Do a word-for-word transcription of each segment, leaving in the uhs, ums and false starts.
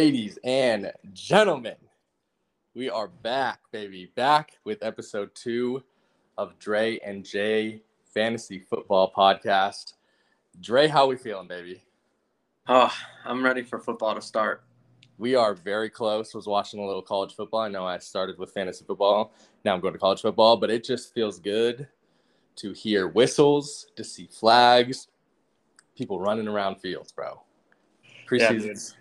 Ladies and gentlemen, we are back, baby. Back with episode two of Dre and Jay Fantasy Football Podcast. Dre, how we feeling, baby? Oh, I'm ready for football to start. We are very close. I was watching a little college football. I know I started with fantasy football. Now I'm going to college football, but it just feels good to hear whistles, to see flags, people running around fields, bro. Preseasons. Yeah,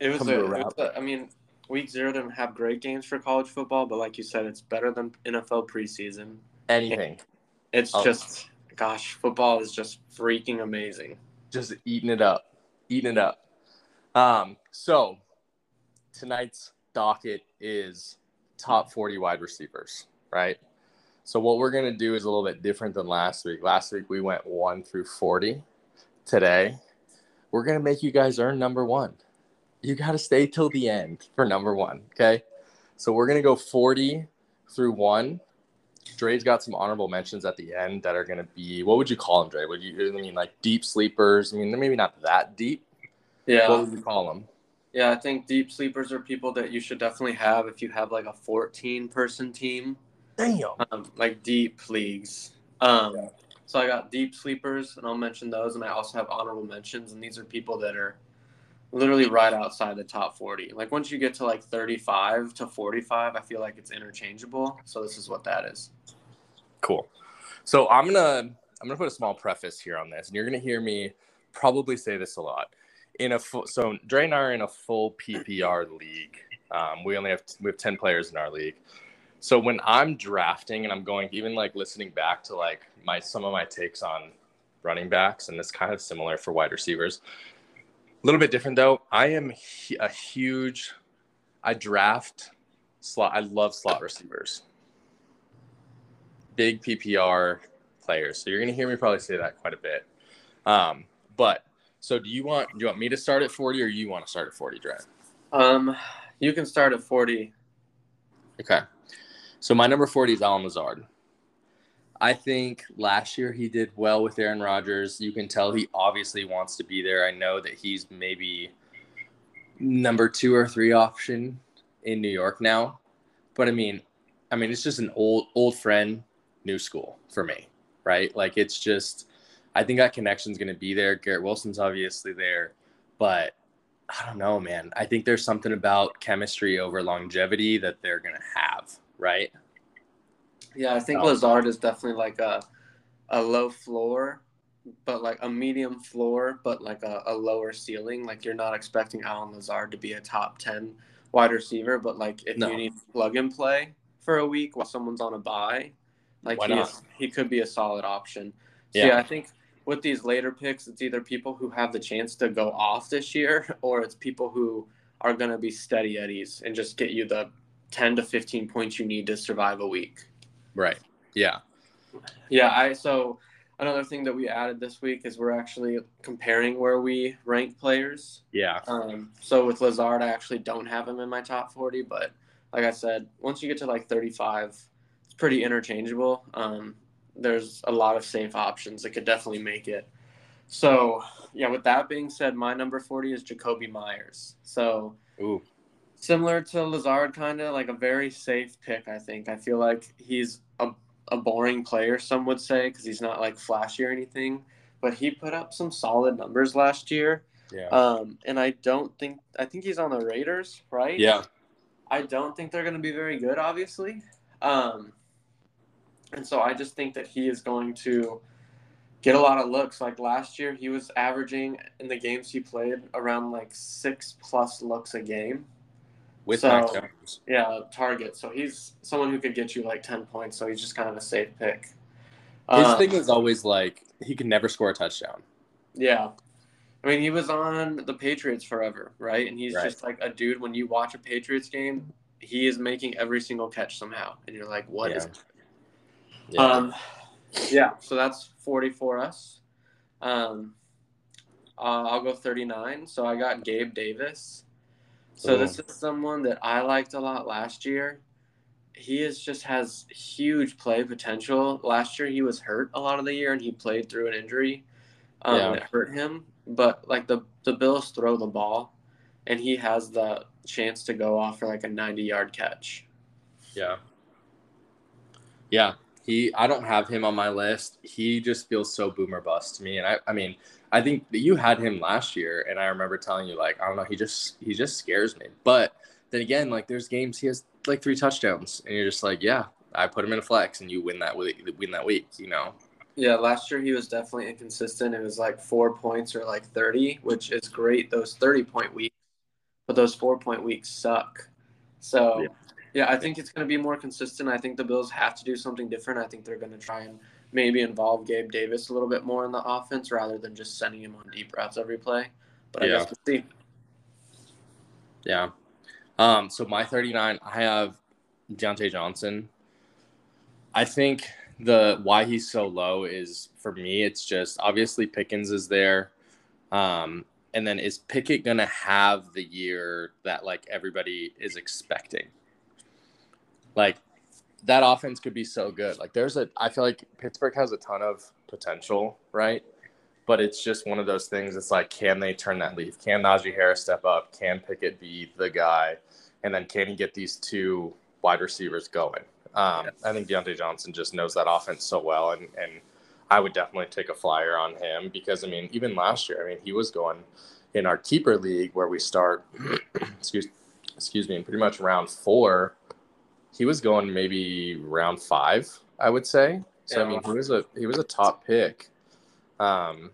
It was, a, it was a, I mean, week zero didn't have great games for college football, but like you said, it's better than N F L preseason. Anything. It's oh. just, gosh, football is just freaking amazing. Just eating it up, eating it up. Um, so tonight's docket is top forty wide receivers, right? So what we're going to do is a little bit different than last week. Last week we went one through forty. Today, we're going to make you guys earn number one. You got to stay till the end for number one, okay? So we're going to go forty through one. Dre's got some honorable mentions at the end that are going to be, what would you call them, Dre? Would you, I mean, like deep sleepers? I mean, they're maybe not that deep. Yeah. What would you call them? Yeah, I think deep sleepers are people that you should definitely have if you have like a fourteen-person team. Damn. Um, like deep leagues. Um, yeah. So I got deep sleepers, and I'll mention those, and I also have honorable mentions, and these are people that are literally right outside the top forty. Like once you get to like thirty-five to forty-five, I feel like it's interchangeable. So this is what that is. Cool. So I'm gonna I'm gonna put a small preface here on this, and you're gonna hear me probably say this a lot. In a full, so Dre and I are in a full P P R league. Um, we only have we have ten players in our league. So when I'm drafting and I'm going, even like listening back to like my some of my takes on running backs, and this kind of similar for wide receivers. A little bit different, though. I am a huge – I draft slot – I love slot receivers. Big P P R players. So you're going to hear me probably say that quite a bit. Um, but so do you want do you want me to start at forty or you want to start at forty, Dre? Um, you can start at forty. Okay. So my number forty is Allen Lazard. I think last year he did well with Aaron Rodgers. You can tell he obviously wants to be there. I know that he's maybe number two or three option in New York now. But, I mean, I mean it's just an old old friend, new school for me, right? Like, it's just – I think that connection's going to be there. Garrett Wilson's obviously there. But I don't know, man. I think there's something about chemistry over longevity that they're going to have, right? Yeah, I think Lazard is definitely like a a low floor, but like a medium floor, but like a, a lower ceiling. Like you're not expecting Allen Lazard to be a top ten wide receiver, but like if no. you need plug and play for a week while someone's on a bye, like he, is, he could be a solid option. So yeah. yeah, I think with these later picks, it's either people who have the chance to go off this year or it's people who are going to be steady eddies and just get you the ten to fifteen points you need to survive a week. Right. Yeah. Yeah. I so another thing that we added this week is we're actually comparing where we rank players. Yeah. Um, so with Lazard, I actually don't have him in my top forty. But like I said, once you get to like thirty-five, it's pretty interchangeable. Um, there's a lot of safe options that could definitely make it. So, yeah, with that being said, my number forty is Jacoby Myers. So Ooh. Similar to Lazard, kind of like a very safe pick, I think. I feel like he's a, a boring player, some would say, because he's not like flashy or anything. But he put up some solid numbers last year. Yeah. Um, and I don't think – I think he's on the Raiders, right? Yeah. I don't think they're going to be very good, obviously. Um, and so I just think that he is going to get a lot of looks. Like last year he was averaging in the games he played around like six-plus looks a game. With so, yeah, target. So he's someone who could get you like ten points. So he's just kind of a safe pick. His um, thing is always like he can never score a touchdown. Yeah. I mean, he was on the Patriots forever, right? And he's right. just like a dude. When you watch a Patriots game, he is making every single catch somehow. And you're like, what yeah. is it? Yeah. Um, yeah. So that's forty for us. Um, uh, I'll go thirty-nine. So I got Gabe Davis. So this is someone that I liked a lot last year. He is just has huge play potential. Last year he was hurt a lot of the year, and he played through an injury um, yeah. that hurt him. But, like, the, the Bills throw the ball, and he has the chance to go off for like a ninety-yard catch. Yeah. Yeah. He, I don't have him on my list. He just feels so boom or bust to me. And I, I mean, I think that you had him last year, and I remember telling you, like, I don't know, he just he just scares me. But then again, like, there's games he has like three touchdowns, and you're just like, yeah, I put him in a flex, and you win that week, win that week, you know. Yeah, last year he was definitely inconsistent. It was like four points or like thirty, which is great. Those thirty-point weeks, but those four-point weeks suck. So. Yeah. Yeah, I think it's going to be more consistent. I think the Bills have to do something different. I think they're going to try and maybe involve Gabe Davis a little bit more in the offense rather than just sending him on deep routes every play. But I yeah. guess we'll see. Yeah. Um, so my thirty-nine, I have Deontay Johnson. I think the why he's so low is, for me, it's just obviously Pickens is there. Um, and then is Pickett going to have the year that, like, everybody is expecting? Like, that offense could be so good. Like, there's a – I feel like Pittsburgh has a ton of potential, right? But it's just one of those things. It's like, can they turn that leaf? Can Najee Harris step up? Can Pickett be the guy? And then can he get these two wide receivers going? Um, yes. I think Deontay Johnson just knows that offense so well, and, and I would definitely take a flyer on him because, I mean, even last year, I mean, he was going in our keeper league where we start – excuse, excuse me – pretty much round four. He was going maybe round five, I would say. So, yeah. I mean, he was a he was a top pick. Um,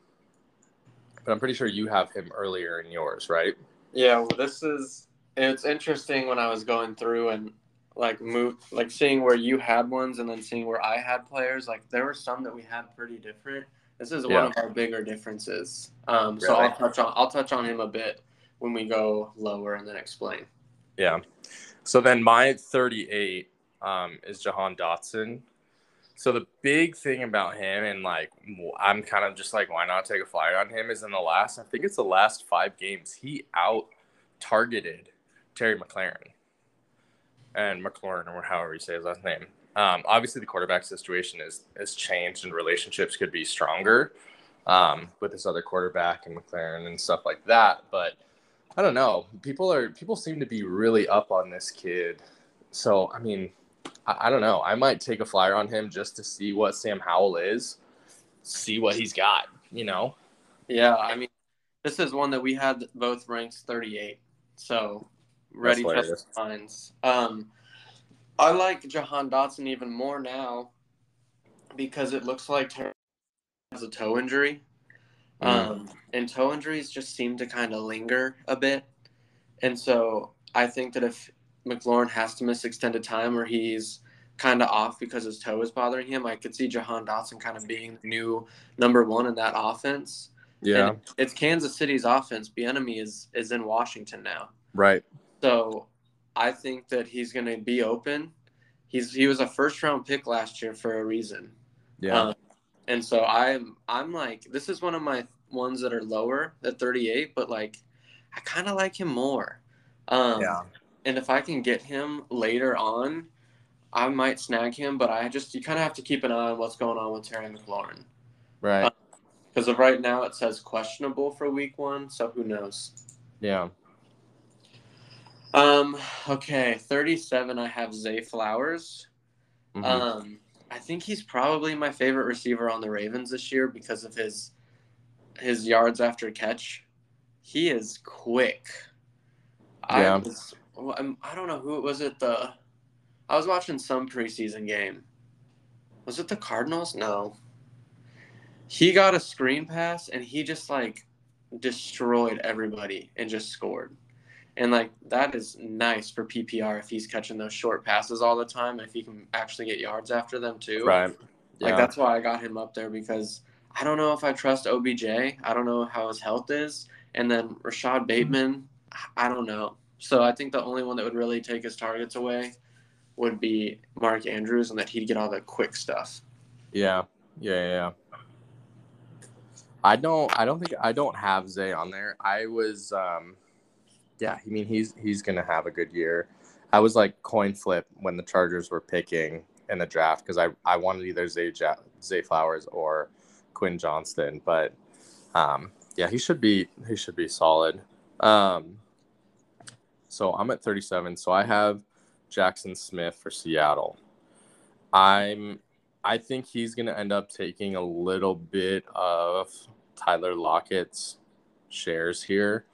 but I'm pretty sure you have him earlier in yours, right? Yeah, well, this is – it's interesting when I was going through and, like, move, like seeing where you had ones and then seeing where I had players. Like, there were some that we had pretty different. This is yeah. one of our bigger differences. Um, really? So I'll touch on I'll touch on him a bit when we go lower and then explain. Yeah. So then my thirty-eight um, is Jahan Dotson. So the big thing about him, and, like, I'm kind of just like, why not take a flyer on him, is in the last, I think it's the last five games, he out-targeted Terry McLaurin. And McLaurin, or however you say his last name. Um, obviously, the quarterback situation is, is changed, and relationships could be stronger um, with this other quarterback and McLaurin and stuff like that. But I don't know. People are people seem to be really up on this kid. So, I mean, I, I don't know. I might take a flyer on him just to see what Sam Howell is, see what he's got, you know? Yeah, I mean, this is one that we had both ranks thirty-eight. So, ready for the signs. Um, I like Jahan Dotson even more now because it looks like Terry has a toe injury. Um, and toe injuries just seem to kind of linger a bit. And so I think that if McLaurin has to miss extended time or he's kind of off because his toe is bothering him, I could see Jahan Dotson kind of being the new number one in that offense. Yeah. And it's Kansas City's offense. Bieniemy is, is in Washington now. Right. So I think that he's going to be open. He's He was a first-round pick last year for a reason. Yeah. Um, and so I'm, I'm like, this is one of my ones that are lower at thirty-eight, but, like, I kind of like him more. Um, yeah. And if I can get him later on, I might snag him, but I just, you kind of have to keep an eye on what's going on with Terry McLaurin. Right. Because um, of right now it says questionable for week one, so who knows? Yeah. Um. Okay, thirty-seven, I have Zay Flowers. Mm-hmm. Um. I think he's probably my favorite receiver on the Ravens this year because of his his yards after catch. He is quick. Yeah. I, was, I don't know who it was at the – I was watching some preseason game. Was it the Cardinals? No. He got a screen pass, and he just, like, destroyed everybody and just scored. And, like, that is nice for P P R if he's catching those short passes all the time, if he can actually get yards after them too. Right. Yeah. Like, that's why I got him up there because I don't know if I trust O B J. I don't know how his health is. And then Rashad Bateman, I don't know. So I think the only one that would really take his targets away would be Mark Andrews and that he'd get all the quick stuff. Yeah. Yeah, yeah, yeah. I don't I don't think I don't have Zay on there. I was um Yeah, I mean, he's he's going to have a good year. I was, like, coin flip when the Chargers were picking in the draft because I, I wanted either Zay, ja- Zay Flowers or Quinn Johnston. But, um, yeah, he should be he should be solid. Um, So I'm at thirty-seven. So I have Jackson Smith for Seattle. I'm, I think he's going to end up taking a little bit of Tyler Lockett's shares here.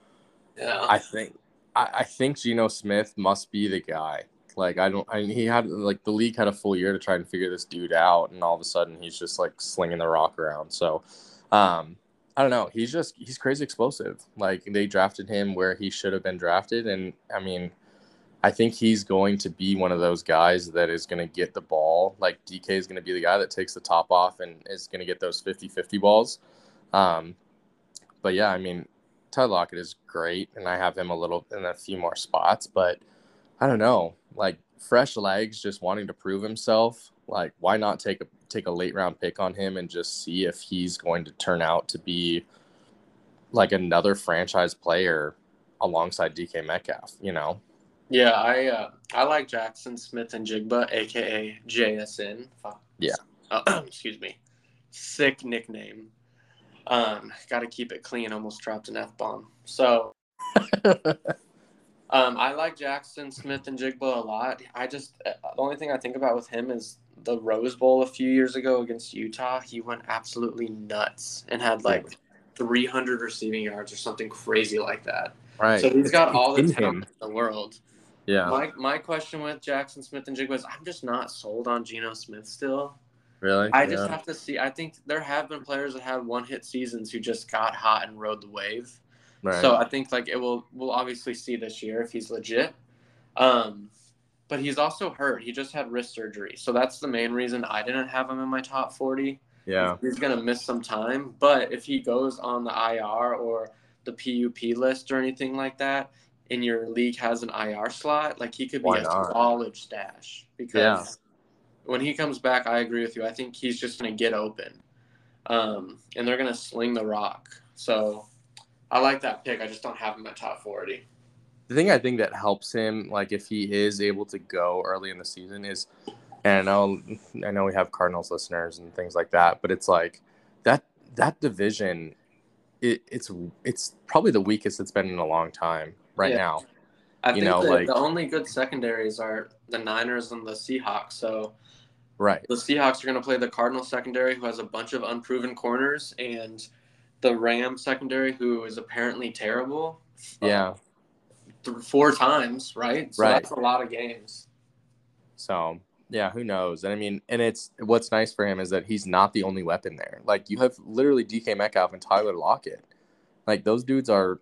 Yeah. I think, I, I think Geno Smith must be the guy. Like, I don't, I mean, he had, like, the league had a full year to try and figure this dude out, and all of a sudden he's just, like, slinging the rock around. So, um, I don't know. He's just, he's crazy explosive. Like, they drafted him where he should have been drafted. And, I mean, I think he's going to be one of those guys that is going to get the ball. Like, D K is going to be the guy that takes the top off and is going to get those fifty-fifty balls. Um, but, yeah, I mean, Ty Lockett is great, and I have him a little in a few more spots. But I don't know. Like, fresh legs, just wanting to prove himself. Like, why not take a take a late round pick on him and just see if he's going to turn out to be like another franchise player alongside D K Metcalf, you know? Yeah, I uh, I like Jackson Smith and Jigba, aka J S N. Fuck. Yeah. Uh, excuse me. Sick nickname. Um, gotta keep it clean. Almost dropped an F bomb. So. Um, I like Jackson Smith and Jigba a lot. I just the only thing I think about with him is the Rose Bowl a few years ago against Utah. He went absolutely nuts and had like three hundred receiving yards or something crazy like that. Right. So he's got all the talent in the world. Yeah. My my question with Jackson Smith and Jigba is I'm just not sold on Geno Smith still. Really? I yeah. just have to see. I think there have been players that had one-hit seasons who just got hot and rode the wave. Right. So I think like it will we'll obviously see this year if he's legit, um, but he's also hurt. He just had wrist surgery, so that's the main reason I didn't have him in my top forty. Yeah, he's gonna miss some time, but if he goes on the I R or the P U P list or anything like that, and your league has an I R slot, like he could be Why a not? solid stash because yeah. when he comes back, I agree with you. I think he's just gonna get open, um, and they're gonna sling the rock. So. I like that pick. I just don't have him at top forty. The thing I think that helps him, like if he is able to go early in the season, is, and I know, I know we have Cardinals listeners and things like that, but it's like that that division, it, it's it's probably the weakest it's been in a long time right yeah. now. I you think know, the, like, the only good secondaries are the Niners and the Seahawks. So right, the Seahawks are going to play the Cardinals secondary, who has a bunch of unproven corners, and the Rams secondary, who is apparently terrible. Yeah. Th- four times, right? So right. that's a lot of games. So, yeah, who knows? And I mean, and it's what's nice for him is that he's not the only weapon there. Like, you have literally D K Metcalf and Tyler Lockett. Like, those dudes are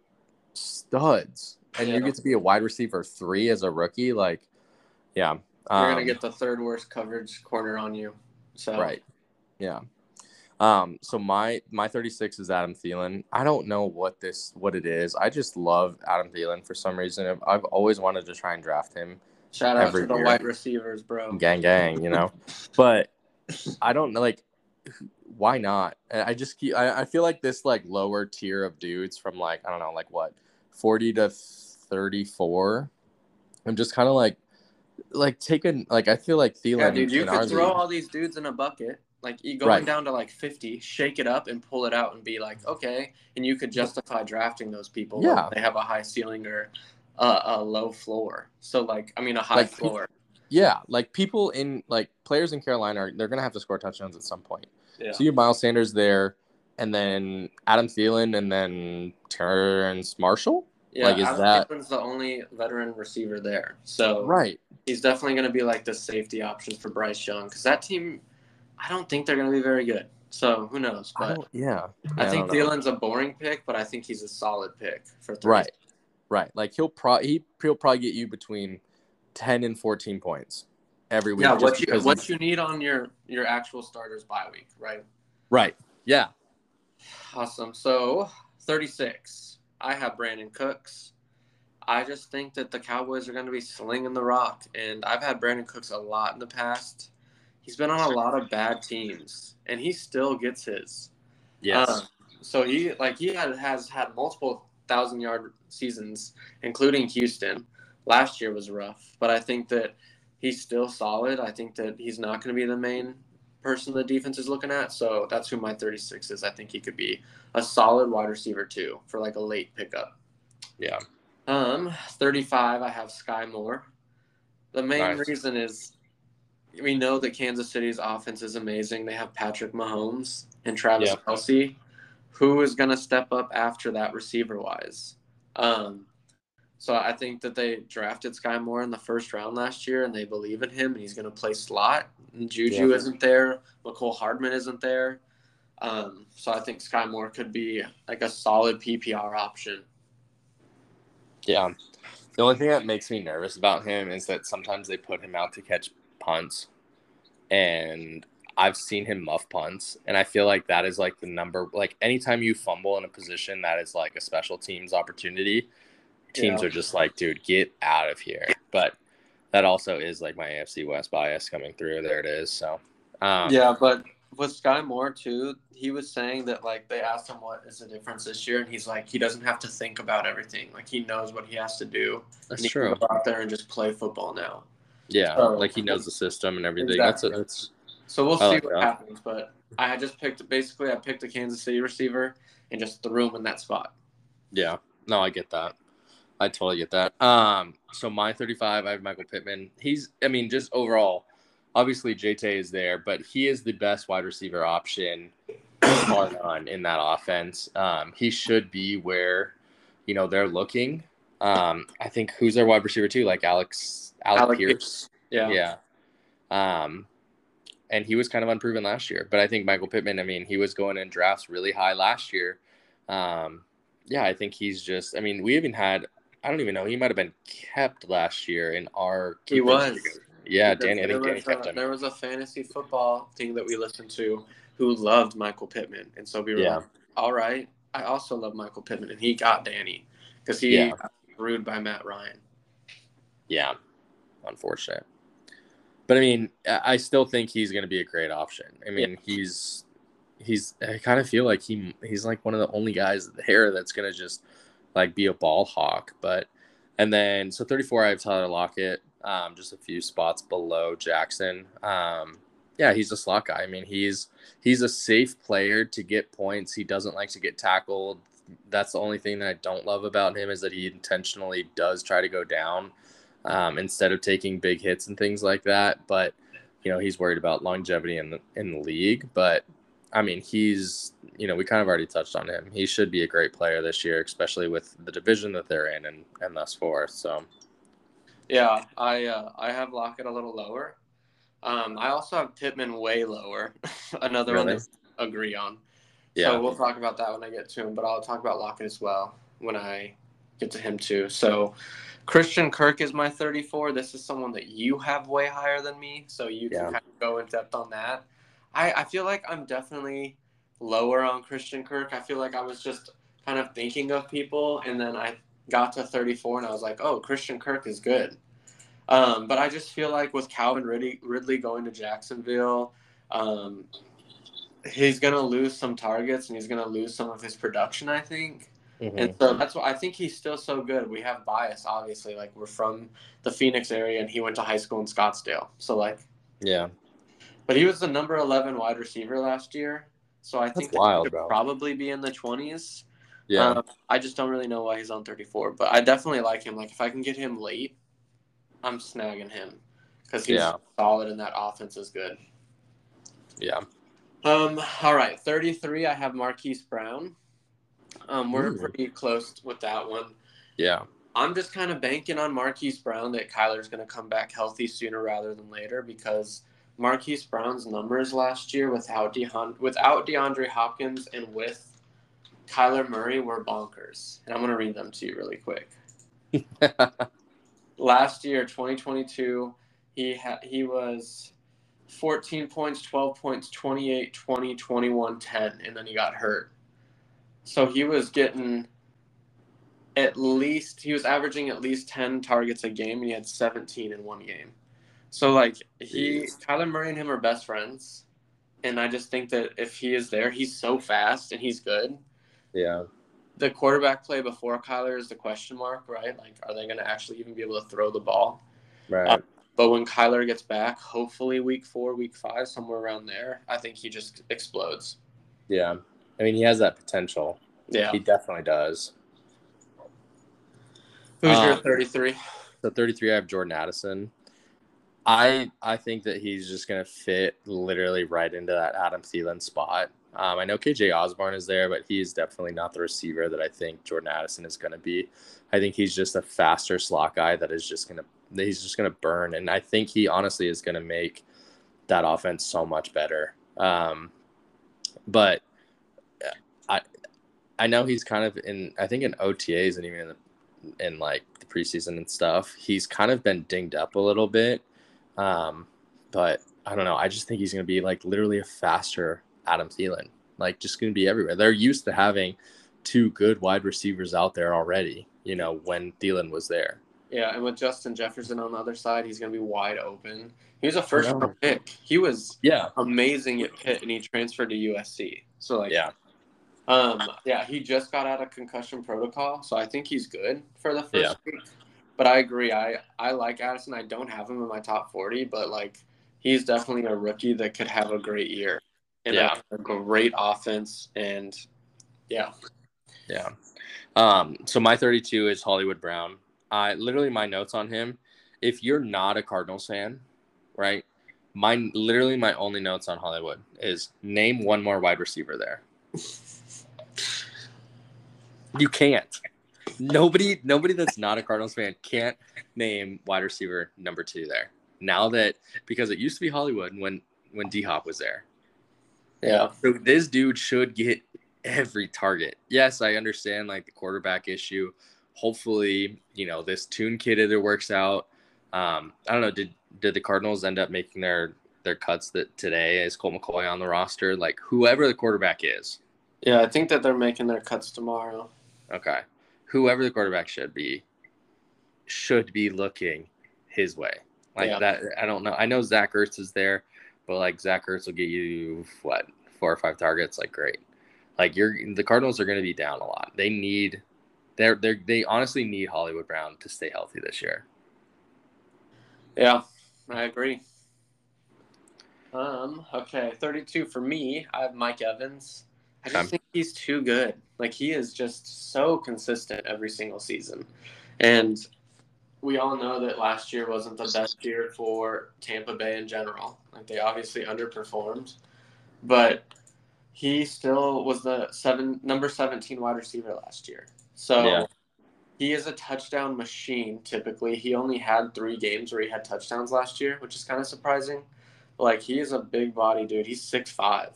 studs. And yeah. you get to be a wide receiver three as a rookie. Like, yeah. Um, You're going to get the third worst coverage corner on you. So Right. Yeah. Um, so my, my thirty-six is Adam Thielen. I don't know what this, what it is. I just love Adam Thielen for some reason. I've, I've always wanted to try and draft him. Shout out to the year. Wide receivers, bro. Gang, gang, you know, but I don't know, like, why not? I just keep, I, I feel like this like lower tier of dudes from like, I don't know, like what, forty to thirty-four. I'm just kind of like, like taking, like, I feel like Thielen. Yeah, dude, you could throw league. all these dudes in a bucket. Like, you going right. down to, like, fifty, shake it up and pull it out and be like, okay. And you could justify drafting those people. Yeah. Like they have a high ceiling or uh, a low floor. So, like, I mean, a high like, floor. Yeah. Like, people in, like, players in Carolina, are they're going to have to score touchdowns at some point. Yeah. So, you have Miles Sanders there and then Adam Thielen and then Terrence Marshall. Yeah, like, is Adam that... Thielen's the only veteran receiver there. So, right. he's definitely going to be, like, the safety option for Bryce Young because that team – I don't think they're going to be very good. So who knows? But I yeah, I, I think Thielen's a boring pick, but I think he's a solid pick for three. Right, right. Like he'll pro he, he'll probably get you between ten and fourteen points every week. Yeah, what you what he's... you need on your your actual starters bye week, right? Right. Yeah. Awesome. So thirty-six. I have Brandon Cooks. I just think that the Cowboys are going to be slinging the rock, and I've had Brandon Cooks a lot in the past. He's been on a lot of bad teams, and he still gets his. Yes. Um, so he like he had, has had multiple thousand yard seasons, including Houston. Last year was rough, but I think that he's still solid. I think that he's not going to be the main person the defense is looking at. So that's who my thirty-six is. I think he could be a solid wide receiver too for like a late pickup. Yeah. Um, thirty-five, I have Sky Moore. The main nice. reason is we know that Kansas City's offense is amazing. They have Patrick Mahomes and Travis yep. Kelce. Who is going to step up after that receiver-wise? Um, so I think that they drafted Sky Moore in the first round last year, and they believe in him, and he's going to play slot. And Juju yeah. isn't there. Mecole Hardman isn't there. Um, so I think Sky Moore could be like a solid P P R option. Yeah. The only thing that makes me nervous about him is that sometimes they put him out to catch punts, and I've seen him muff punts, and I feel like that is like the number, like anytime you fumble in a position that is like a special teams opportunity, teams yeah. are just like, dude, get out of here. But that also is like my A F C West bias coming through. There it is. So um, yeah, but with Sky Moore too, he was saying that like they asked him what is the difference this year, and he's like, he doesn't have to think about everything. Like he knows what he has to do. That's and true. He can go out there and just play football now. Yeah, so, like he knows the system and everything. Exactly. That's that's. So we'll see like what that. happens, but I just picked – basically I picked a Kansas City receiver and just threw him in that spot. Yeah. No, I get that. I totally get that. Um, so my thirty-five, I have Michael Pittman. He's – I mean, just overall, obviously J T is there, but he is the best wide receiver option bar none in that offense. Um, he should be where, you know, they're looking. Um, I think who's their wide receiver too? Like Alex – Alec Alex Pierce. Yeah. Yeah. Um, and he was kind of unproven last year. But I think Michael Pittman, I mean, he was going in drafts really high last year. Um, yeah, I think he's just – I mean, we even had – I don't even know. He might have been kept last year in our – He was. Year. Yeah, because Danny, I think Danny a, kept him. There was a fantasy football thing that we listened to who loved Michael Pittman. And so we were yeah. like, all right, I also love Michael Pittman. And he got Danny because he yeah. got screwed by Matt Ryan. Yeah, unfortunate. But, I mean, I still think he's going to be a great option. I mean, yeah. he's – he's. I kind of feel like he he's, like, one of the only guys there that's going to just, like, be a ball hawk. But – and then – so, thirty-four, I have Tyler Lockett, um, just a few spots below Jackson. Um, yeah, he's a slot guy. I mean, he's he's a safe player to get points. He doesn't like to get tackled. That's the only thing that I don't love about him is that he intentionally does try to go down. Um, instead of taking big hits and things like that. But, you know, he's worried about longevity in the, in the league. But, I mean, he's, you know, we kind of already touched on him. He should be a great player this year, especially with the division that they're in and, and thus forth. So, yeah, I uh, I have Lockett a little lower. Um, I also have Pittman way lower. Another really? one that I agree on. Yeah. So we'll talk about that when I get to him. But I'll talk about Lockett as well when I get to him too. So, Christian Kirk is my thirty-four. This is someone that you have way higher than me, so you can yeah. kind of go in depth on that. I, I feel like I'm definitely lower on Christian Kirk. I feel like I was just kind of thinking of people, and then I got to thirty-four, and I was like, oh, Christian Kirk is good. Um, but I just feel like with Calvin Ridley, Ridley going to Jacksonville, um, he's going to lose some targets, and he's going to lose some of his production, I think. Mm-hmm. And so that's why I think he's still so good. We have bias, obviously. Like, we're from the Phoenix area, and he went to high school in Scottsdale. So, like, yeah. But he was the number eleven wide receiver last year. So I that's think wild, he could bro. probably be in the twenties. Yeah. Um, I just don't really know why he's on thirty-four. But I definitely like him. Like, if I can get him late, I'm snagging him because he's yeah. solid, and that offense is good. Yeah. Um. All right. thirty-three, I have Marquise Brown. Um, we're Ooh. pretty close with that one. Yeah. I'm just kind of banking on Marquise Brown that Kyler's going to come back healthy sooner rather than later because Marquise Brown's numbers last year without, DeAnd- without DeAndre Hopkins and with Kyler Murray were bonkers. And I'm going to read them to you really quick. Last year, twenty twenty-two, he ha- he was fourteen points, twelve points, twenty-eight, twenty, twenty-one, ten, and then he got hurt. So he was getting at least – he was averaging at least ten targets a game, and he had seventeen in one game. So, like, he – Kyler Murray and him are best friends, and I just think that if he is there, he's so fast and he's good. Yeah. The quarterback play before Kyler is the question mark, right? Like, are they going to actually even be able to throw the ball? Right. Um, but when Kyler gets back, hopefully week four, week five, somewhere around there, I think he just explodes. Yeah. I mean, he has that potential. Yeah. He definitely does. Who's um, your thirty-three? So thirty-three, I have Jordan Addison. I I think that he's just going to fit literally right into that Adam Thielen spot. Um, I know K J Osborne is there, but he's definitely not the receiver that I think Jordan Addison is going to be. I think he's just a faster slot guy that is just going to he's just going to burn, and I think he honestly is going to make that offense so much better. Um, but I I know he's kind of in I think in O T As and even in, the, in like the preseason and stuff, he's kind of been dinged up a little bit. Um, but I don't know. I just think he's going to be like literally a faster Adam Thielen, like just going to be everywhere. They're used to having two good wide receivers out there already, you know, when Thielen was there. Yeah. And with Justin Jefferson on the other side, he's going to be wide open. He was a first round pick. He was yeah. amazing at Pitt, and he transferred to U S C. So like, yeah. Um, yeah, he just got out of concussion protocol. So I think he's good for the first yeah. week. But I agree. I, I like Addison. I don't have him in my top forty, but like he's definitely a rookie that could have a great year. And yeah. a great offense. And yeah. Yeah. Um, so my thirty-two is Hollywood Brown. I literally my notes on him. If you're not a Cardinals fan, right? My literally my only notes on Hollywood is name one more wide receiver there. You can't. Nobody, nobody that's not a Cardinals fan can't name wide receiver number two there. Now that because it used to be Hollywood when when D Hop was there. Yeah. So this dude should get every target. Yes, I understand like the quarterback issue. Hopefully, you know, this Tune kid either works out. Um, I don't know. Did did the Cardinals end up making their their cuts that today? Is Colt McCoy on the roster? Like whoever the quarterback is. Yeah, I think that they're making their cuts tomorrow. Okay. Whoever the quarterback should be, should be looking his way. Like yeah. that, I don't know. I know Zach Ertz is there, but like Zach Ertz will get you what four or five targets. Like great, like you're the Cardinals are going to be down a lot. They need, they're they they honestly need Hollywood Brown to stay healthy this year. Yeah, I agree. Um. Okay, thirty-two for me. I have Mike Evans. I just think he's too good. Like, he is just so consistent every single season. And we all know that last year wasn't the best year for Tampa Bay in general. Like, they obviously underperformed. But he still was the seven number seventeen wide receiver last year. So yeah. he is a touchdown machine, typically. He only had three games where he had touchdowns last year, which is kind of surprising. But, like, he is a big-body dude. He's six foot five.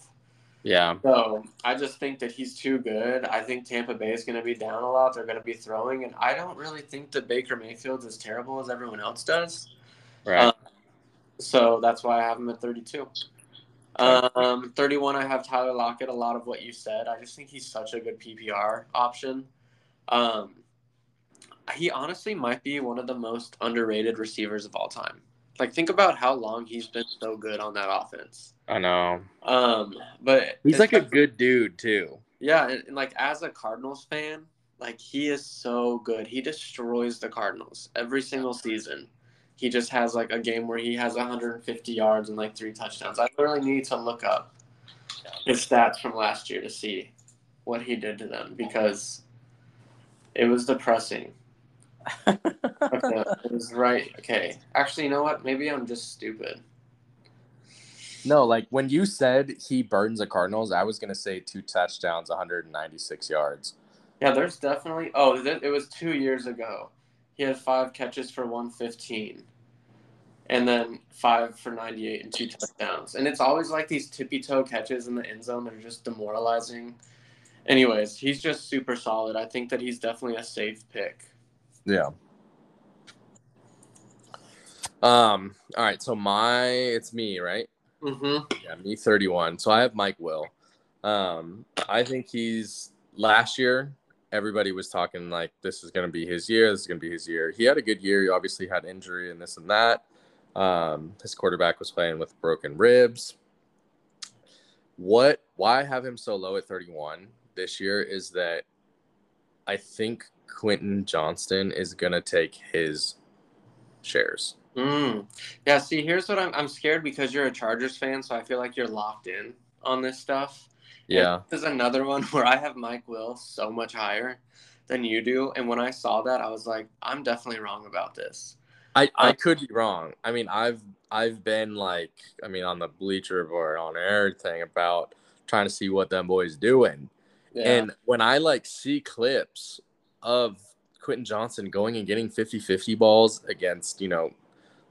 Yeah. So I just think that he's too good. I think Tampa Bay is going to be down a lot. They're going to be throwing. And I don't really think that Baker Mayfield's as terrible as everyone else does. Right. Um, so that's why I have him at thirty-two. Um, thirty-one, I have Tyler Lockett. A lot of what you said. I just think he's such a good P P R option. Um, he honestly might be one of the most underrated receivers of all time. Like, think about how long he's been so good on that offense. I know. Um, but he's like a good dude, too. Yeah, and, and, like, as a Cardinals fan, like, he is so good. He destroys the Cardinals every single season. He just has, like, a game where he has one hundred fifty yards and, like, three touchdowns. I literally need to look up his stats from last year to see what he did to them because it was depressing. Okay, it was right. Okay. Actually, you know what? Maybe I'm just stupid. No, like when you said he burdens the Cardinals, I was going to say two touchdowns, one hundred ninety-six yards. Yeah, there's definitely. Oh, th- it was two years ago. He had five catches for one hundred fifteen and then five for ninety-eight and two touchdowns. And it's always like these tippy toe catches in the end zone that are just demoralizing. Anyways, he's just super solid. I think that he's definitely a safe pick. Yeah. Um. All right. So my, it's me, right? Mm-hmm. Yeah, me thirty-one. So I have Mike Will. Um. I think he's last year. Everybody was talking like this is gonna be his year. This is gonna be his year. He had a good year. He obviously had injury and this and that. Um. His quarterback was playing with broken ribs. What? Why I have him so low at thirty-one this year is that I think Quentin Johnston is going to take his shares. Mm. Yeah, see, here's what I'm I'm scared because you're a Chargers fan, so I feel like you're locked in on this stuff. Yeah. And this is another one where I have Mike Will so much higher than you do. And when I saw that, I was like, I'm definitely wrong about this. I, I could be wrong. I mean, I've I've been like, I mean, on the Bleacher Board, on everything about trying to see what them boys doing. Yeah. And when I like see clips of Quentin Johnson going and getting fifty-fifty balls against, you know,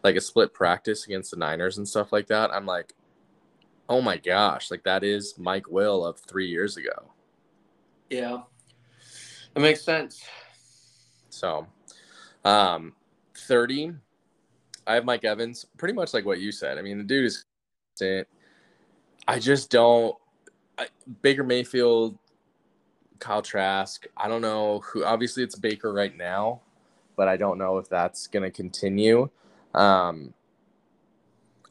like a split practice against the Niners and stuff like that, I'm like, oh my gosh, like that is Mike Will of three years ago. Yeah, it makes sense. So, um. thirty, I have Mike Evans, pretty much like what you said. I mean, the dude is consistent. I just don't I, Baker Mayfield, Kyle Trask, I don't know who. Obviously it's Baker right now, but I don't know if that's going to continue. Um,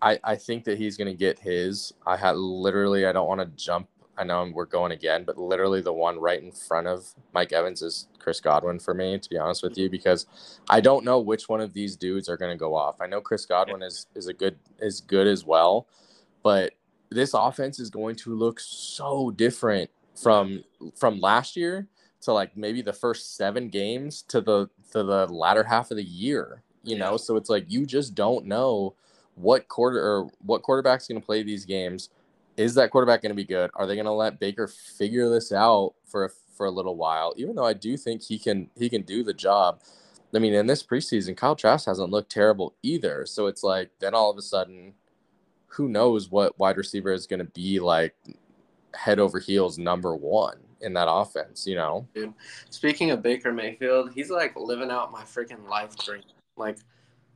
I, I think that he's going to get his. I had literally, I don't want to jump. I know we're going again, but literally the one right in front of Mike Evans is Chris Godwin for me, to be honest with you, because I don't know which one of these dudes are going to go off. I know Chris Godwin is is a good is good as well, but this offense is going to look so different from from last year to like maybe the first seven games to the to the latter half of the year, you know. So it's like you just don't know what quarter or what quarterback's going to play these games. Is that quarterback going to be good? Are they going to let Baker figure this out for a, for a little while? Even though I do think he can he can do the job. I mean, in this preseason, Kyle Trask hasn't looked terrible either. So it's like then all of a sudden, who knows what wide receiver is going to be like head over heels number one in that offense, you know? Dude, speaking of Baker Mayfield, he's like living out my freaking life dream. Like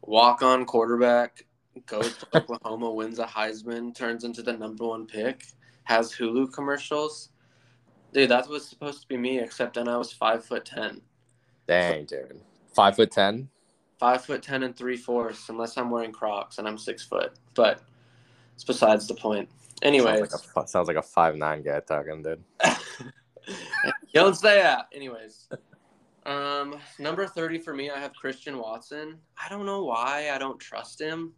walk-on quarterback. Goes to Oklahoma, wins a Heisman, turns into the number one pick, has Hulu commercials. Dude, that was supposed to be me, except then I was five foot ten. Dang, so, dude. Five foot ten? Five foot ten and three fourths, unless I'm wearing Crocs and I'm six foot. But it's besides the point. Anyways. Sounds like a, sounds like a five nine guy talking, dude. Don't say that. Anyways. Um, number thirty for me, I have Christian Watson. I don't know why I don't trust him.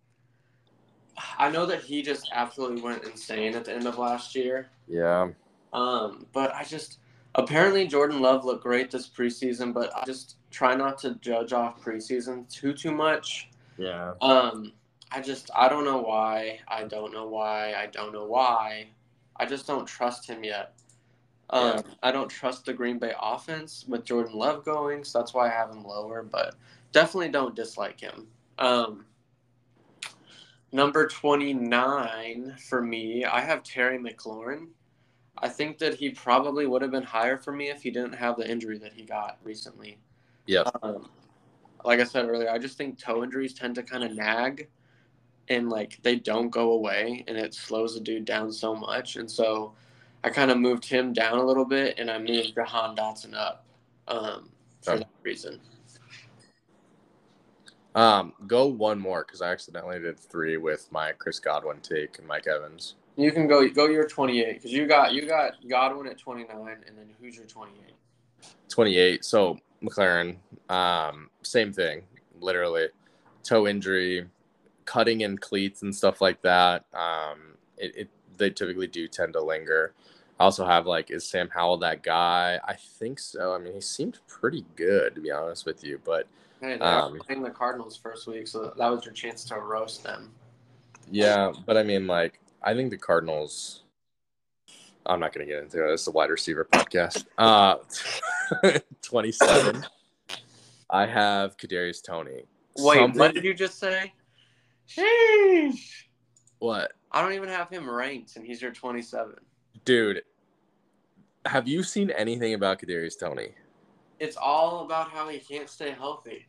I know that he just absolutely went insane at the end of last year. Yeah. Um, but I just – apparently Jordan Love looked great this preseason, but I just try not to judge off preseason too, too much. Yeah. Um, I just – I don't know why. I don't know why. I don't know why. I just don't trust him yet. Um, yeah. I don't trust the Green Bay offense with Jordan Love going, so that's why I have him lower. But definitely don't dislike him. Um Number twenty-nine for me, I have Terry McLaurin. I think that he probably would have been higher for me if he didn't have the injury that he got recently. Yeah. Um, like I said earlier, I just think toe injuries tend to kind of nag and, like, they don't go away, and it slows a dude down so much. And so I kind of moved him down a little bit, and I moved Jahan Dotson up um, for okay. that reason. Um, go one more because I accidentally did three with my Chris Godwin take and Mike Evans. You can go go your twenty-eight because you got you got Godwin at twenty-nine, and then who's your twenty-eight? twenty-eight. So McLaurin, um, same thing, literally toe injury, cutting in cleats and stuff like that. Um, it, it they typically do tend to linger. I also have like, is Sam Howell that guy? I think so. I mean, he seemed pretty good to be honest with you, but. Hey, they um, were playing the Cardinals first week, so that was your chance to roast them. Yeah, but I mean, like, I think the Cardinals – I'm not going to get into it. It's a wide receiver podcast. Uh, twenty-seven, I have Kadarius Toney. Wait, Somebody, what did you just say? Sheesh. What? I don't even have him ranked, and he's your twenty-seven. Dude, have you seen anything about Kadarius Toney? It's all about how he can't stay healthy.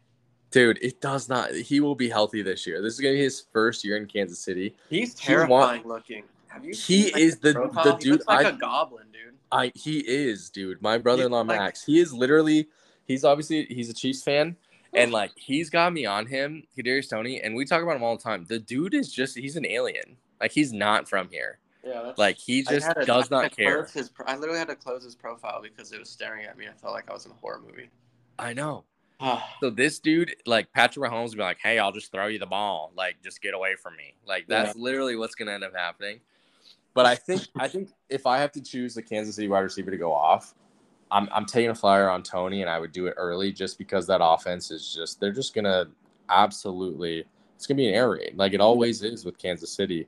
Dude, it does not. He will be healthy this year. This is going to be his first year in Kansas City. He's terrifying he want, looking. Have you seen he like is the, the dude. He looks like I, a goblin, dude. I He is, dude. My brother-in-law, like, Max. He is literally, he's obviously, he's a Chiefs fan. And, like, he's got me on him, Kadarius Toney. And we talk about him all the time. The dude is just, he's an alien. Like, he's not from here. Yeah, that's, like, he just a, does not care. His, I literally had to close his profile because it was staring at me. I felt like I was in a horror movie. I know. So this dude, like, Patrick Mahomes would be like, hey, I'll just throw you the ball. Like, just get away from me. Like, that's yeah. literally what's going to end up happening. But I think I think if I have to choose the Kansas City wide receiver to go off, I'm I'm taking a flyer on Tony, and I would do it early just because that offense is just, they're just going to absolutely, it's going to be an air raid. Like it always is with Kansas City.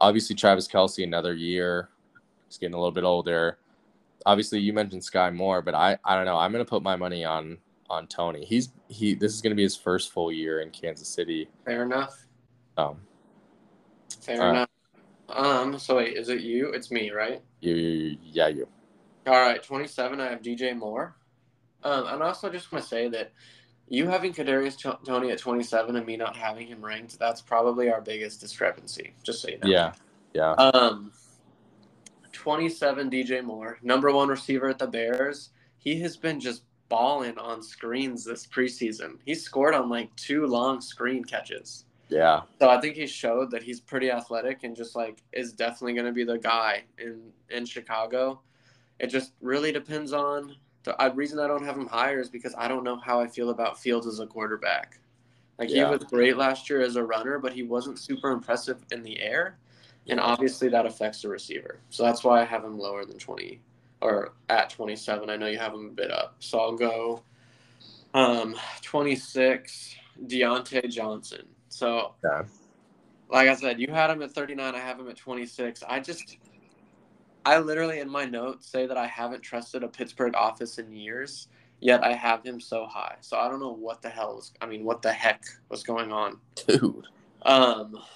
Obviously, Travis Kelce, another year. He's getting a little bit older. Obviously, you mentioned Sky Moore, but I, I don't know. I'm going to put my money on on Tony. He's he. This is going to be his first full year in Kansas City. Fair enough. Um. Fair uh, enough. Um. So wait, is it you? It's me, right? You, you, you. Yeah, you. All right, twenty-seven. I have D J Moore. Um, and also just want to say that you having Kadarius T- Tony at twenty-seven and me not having him ranked, that's probably our biggest discrepancy. Just so you know. Yeah. Yeah. Um. twenty-seven, D J Moore, number one receiver at the Bears. He has been just balling on screens this preseason. He scored on, like, two long screen catches. Yeah. So I think he showed that he's pretty athletic and just, like, is definitely going to be the guy in, in Chicago. It just really depends on – the reason I don't have him higher is because I don't know how I feel about Fields as a quarterback. Like, yeah. He was great last year as a runner, but he wasn't super impressive in the air. And obviously that affects the receiver. So that's why I have him lower than twenty or at twenty-seven. I know you have him a bit up. So I'll go um, twenty-six, Deontay Johnson. So yeah. Like I said, you had him at thirty-nine. I have him at twenty-six. I just – I literally in my notes say that I haven't trusted a Pittsburgh office in years, yet I have him so high. So I don't know what the hell was – I mean, what the heck was going on. Dude. Um –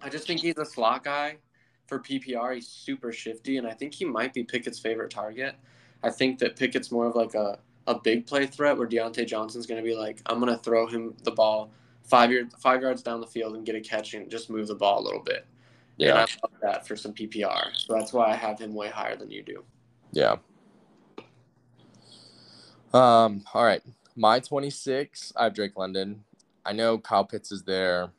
I just think he's a slot guy for P P R. He's super shifty, and I think he might be Pickett's favorite target. I think that Pickett's more of like a, a big play threat where Deontay Johnson's going to be like, I'm going to throw him the ball five, year, five yards down the field and get a catch and just move the ball a little bit. Yeah. And I love that for some P P R. So that's why I have him way higher than you do. Yeah. Um. All right. My twenty-six, I have Drake London. I know Kyle Pitts is there.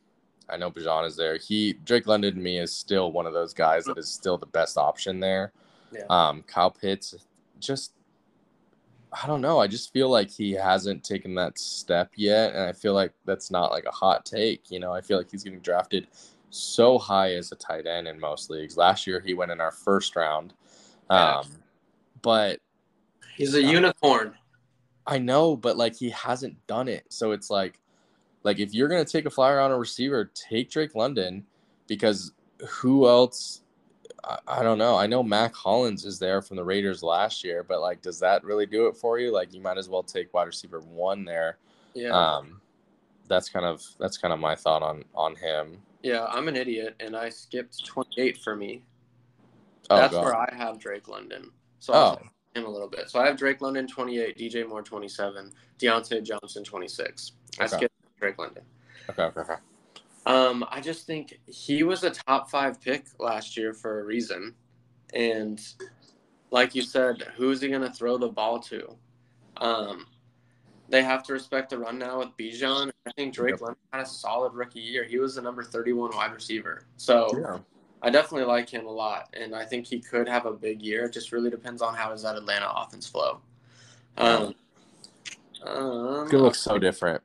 I know Bijan is there. He Drake London to me is still one of those guys that is still the best option there. Yeah. Um, Kyle Pitts, just I don't know. I just feel like he hasn't taken that step yet, and I feel like that's not like a hot take. You know, I feel like he's getting drafted so high as a tight end in most leagues. Last year he went in our first round, um, yeah. but he's a um, unicorn. I know, but like he hasn't done it, so it's like. Like, if you're going to take a flyer on a receiver, take Drake London because who else? I, I don't know. I know Mac Hollins is there from the Raiders last year, but, like, does that really do it for you? Like, you might as well take wide receiver one there. Yeah. Um, that's kind of that's kind of my thought on, on him. Yeah, I'm an idiot, and I skipped twenty-eight for me. Oh, that's God. Where I have Drake London. So I'll oh. him a little bit. So I have Drake London, twenty-eight, D J Moore, twenty-seven, Deontay Johnson, twenty-six. Okay. I skipped. Drake London. Okay, okay, okay. Um, I just think he was a top five pick last year for a reason. And like you said, who is he going to throw the ball to? Um, they have to respect the run now with Bijan. I think Drake yep. London had a solid rookie year. He was the number thirty-one wide receiver. So yeah. I definitely like him a lot. And I think he could have a big year. It just really depends on how does that Atlanta offense flow. Um, yeah. um, it looks so different.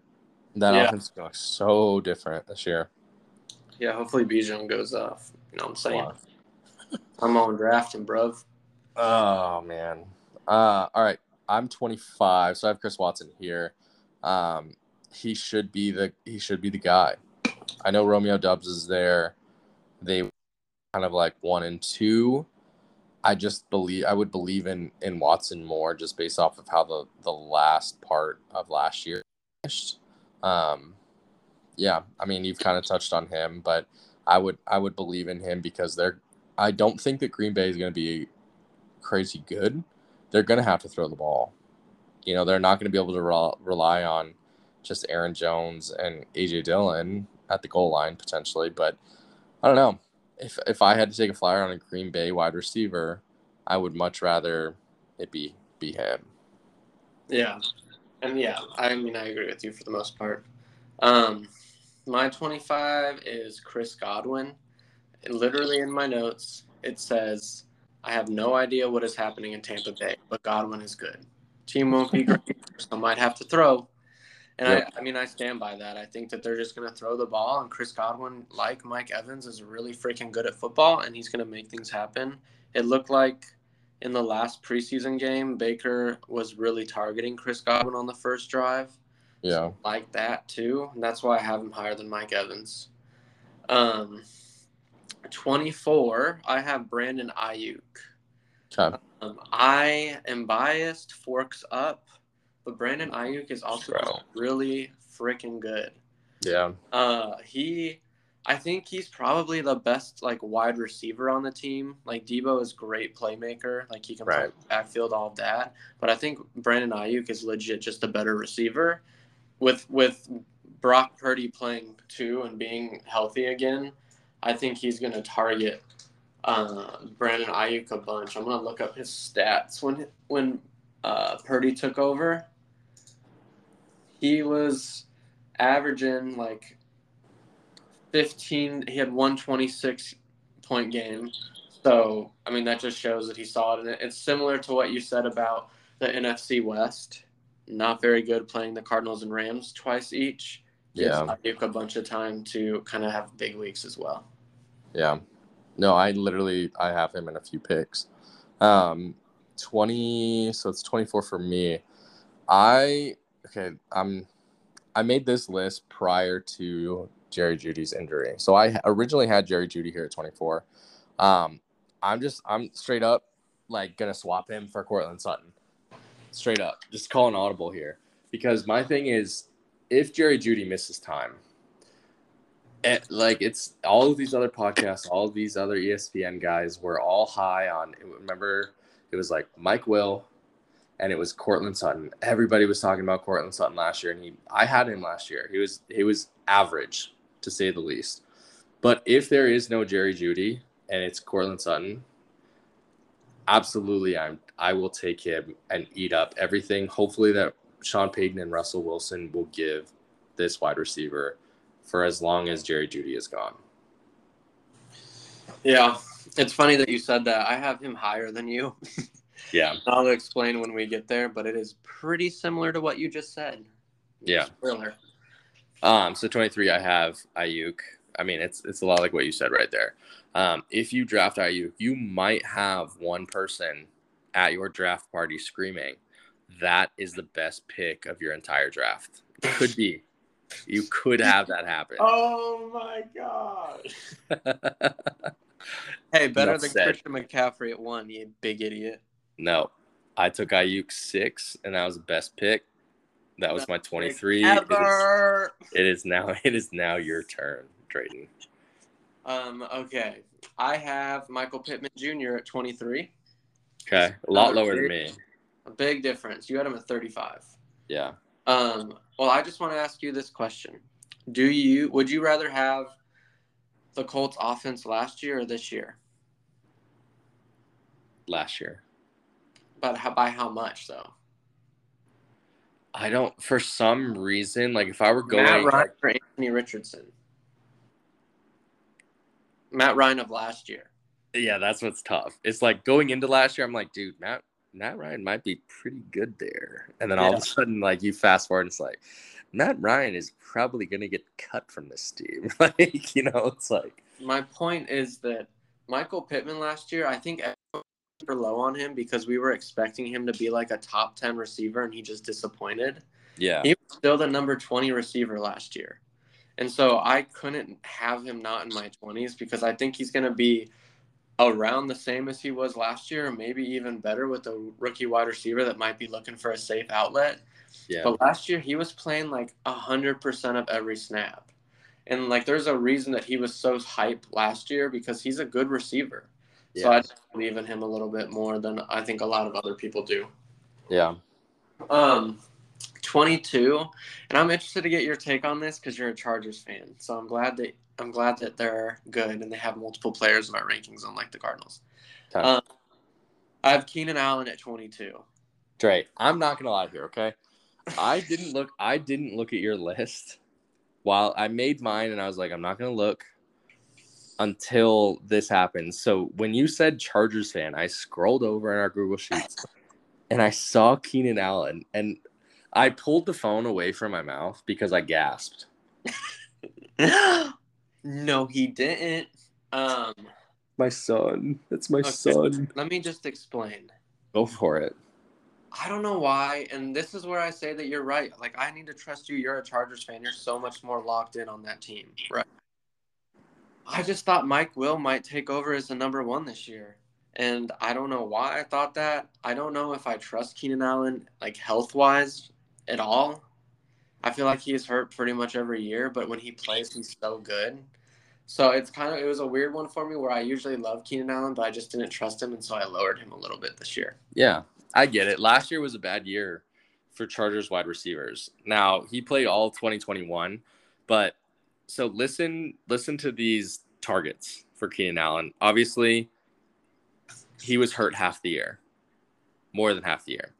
That yeah. offense looks so different this year. Yeah, hopefully Bijan goes off. You know what I'm saying? I'm on drafting, bruv. Oh, man. Uh, all right, I'm twenty-five, so I have Chris Watson here. Um, he should be the he should be the guy. I know Romeo Doubs is there. They kind of like one and two. I just believe I would believe in in Watson more just based off of how the the last part of last year finished. Um, yeah, I mean, you've kind of touched on him, but I would, I would believe in him because they're, I don't think that Green Bay is going to be crazy good. They're going to have to throw the ball. You know, they're not going to be able to re- rely on just Aaron Jones and A J Dillon at the goal line potentially. But I don't know if, if I had to take a flyer on a Green Bay wide receiver, I would much rather it be, be him. Yeah. And, yeah, I mean, I agree with you for the most part. Um, my twenty-five is Chris Godwin. And literally in my notes, it says, I have no idea what is happening in Tampa Bay, but Godwin is good. Team won't be great, so might have to throw. And, yep. I, I mean, I stand by that. I think that they're just going to throw the ball, and Chris Godwin, like Mike Evans, is really freaking good at football, and he's going to make things happen. It looked like in the last preseason game, Baker was really targeting Chris Godwin on the first drive. Yeah. So I like that too. And that's why I have him higher than Mike Evans. Um, twenty-four, I have Brandon Ayuk. Okay. Um, I am biased, forks up, but Brandon Ayuk is also Bro. really freaking good. Yeah. Uh, he, I think he's probably the best like wide receiver on the team. Like Deebo is a great playmaker. Like he can right. play backfield, all of that. But I think Brandon Ayuk is legit just a better receiver. With with Brock Purdy playing too and being healthy again, I think he's going to target uh, Brandon Ayuk a bunch. I'm going to look up his stats. When when uh, Purdy took over, he was averaging like fifteen. He had one twenty-six point game. So, I mean, that just shows that he saw it. And it's similar to what you said about the N F C West. Not very good playing the Cardinals and Rams twice each. Gives yeah. Ayuk a bunch of time to kind of have big weeks as well. Yeah. No, I literally, I have him in a few picks. Um, twenty, so it's twenty-four for me. I, okay, I'm, I made this list prior to Jerry Judy's injury. So I originally had Jerry Judy here at twenty-four. Um, I'm just, I'm straight up, like, going to swap him for Cortland Sutton. Straight up. Just call an audible here. Because my thing is, if Jerry Judy misses time, it, like it's all of these other podcasts, all of these other E S P N guys were all high on, remember, it was like Mike Will and it was Cortland Sutton. Everybody was talking about Cortland Sutton last year, and he, I had him last year. He was, he was average, to say the least. But if there is no Jerry Judy and it's Cortland Sutton, absolutely, I'm, I will take him and eat up everything. Hopefully that Sean Payton and Russell Wilson will give this wide receiver for as long as Jerry Judy is gone. Yeah, it's funny that you said that. I have him higher than you. Yeah. I'll explain when we get there, but it is pretty similar to what you just said. Yeah. Thriller. Um, so twenty-three, I have Ayuk. I mean, it's it's a lot like what you said right there. Um, if you draft Ayuk, you might have one person at your draft party screaming, that is the best pick of your entire draft. Could be. You could have that happen. Oh, my God. Hey, better Enough than said. Christian McCaffrey at one, you big idiot. No. I took Ayuk six, and that was the best pick. That was best my twenty-three. Ever. It, is, it, is now, it is now your turn, Drayton. Um, okay. I have Michael Pittman Junior at twenty-three. Okay. A lot lower than me. A big difference. You had him at thirty-five. Yeah. Um, well, I just want to ask you this question. Do you would you rather have the Colts offense last year or this year? Last year. But how, by how much, though? I don't – for some reason, like if I were going – Matt Ryan or Anthony Richardson? Matt Ryan of last year. Yeah, that's what's tough. It's like going into last year, I'm like, dude, Matt – Matt Ryan might be pretty good there. And then all yeah. of a sudden, like, you fast forward, and it's like, Matt Ryan is probably going to get cut from this team. Like, you know, it's like. My point is that Michael Pittman last year, I think everyone was super low on him because we were expecting him to be, like, a top ten receiver, and he just disappointed. Yeah. He was still the number twenty receiver last year. And so I couldn't have him not in my twenties because I think he's going to be – around the same as he was last year, or maybe even better with a rookie wide receiver that might be looking for a safe outlet. Yeah. But last year he was playing like one hundred percent of every snap. And like there's a reason that he was so hyped last year because he's a good receiver. Yeah. So I just believe in him a little bit more than I think a lot of other people do. Yeah. Um, twenty-two, and I'm interested to get your take on this because you're a Chargers fan. So I'm glad that I'm glad that they're good and they have multiple players in our rankings, unlike the Cardinals. Um, I have Keenan Allen at twenty-two. Dre, I'm not gonna lie here, okay? I didn't look. I didn't look at your list while I made mine, and I was like, I'm not gonna look until this happens. So when you said Chargers fan, I scrolled over in our Google Sheets and I saw Keenan Allen, and I pulled the phone away from my mouth because I gasped. No, he didn't. Um, My son. That's my okay. son. Let me just explain. Go for it. I don't know why, and this is where I say that you're right. Like, I need to trust you. You're a Chargers fan. You're so much more locked in on that team, right? I just thought Mike Will might take over as the number one this year, and I don't know why I thought that. I don't know if I trust Keenan Allen, like, health-wise at all. I feel like he is hurt pretty much every year, but when he plays, he's so good. So it's kind of, it was a weird one for me where I usually love Keenan Allen, but I just didn't trust him, and so I lowered him a little bit this year. Yeah. I get it. Last year was a bad year for Chargers wide receivers. Now, he played all twenty twenty-one, but so listen listen to these targets for Keenan Allen. Obviously, he was hurt half the year, more than half the year.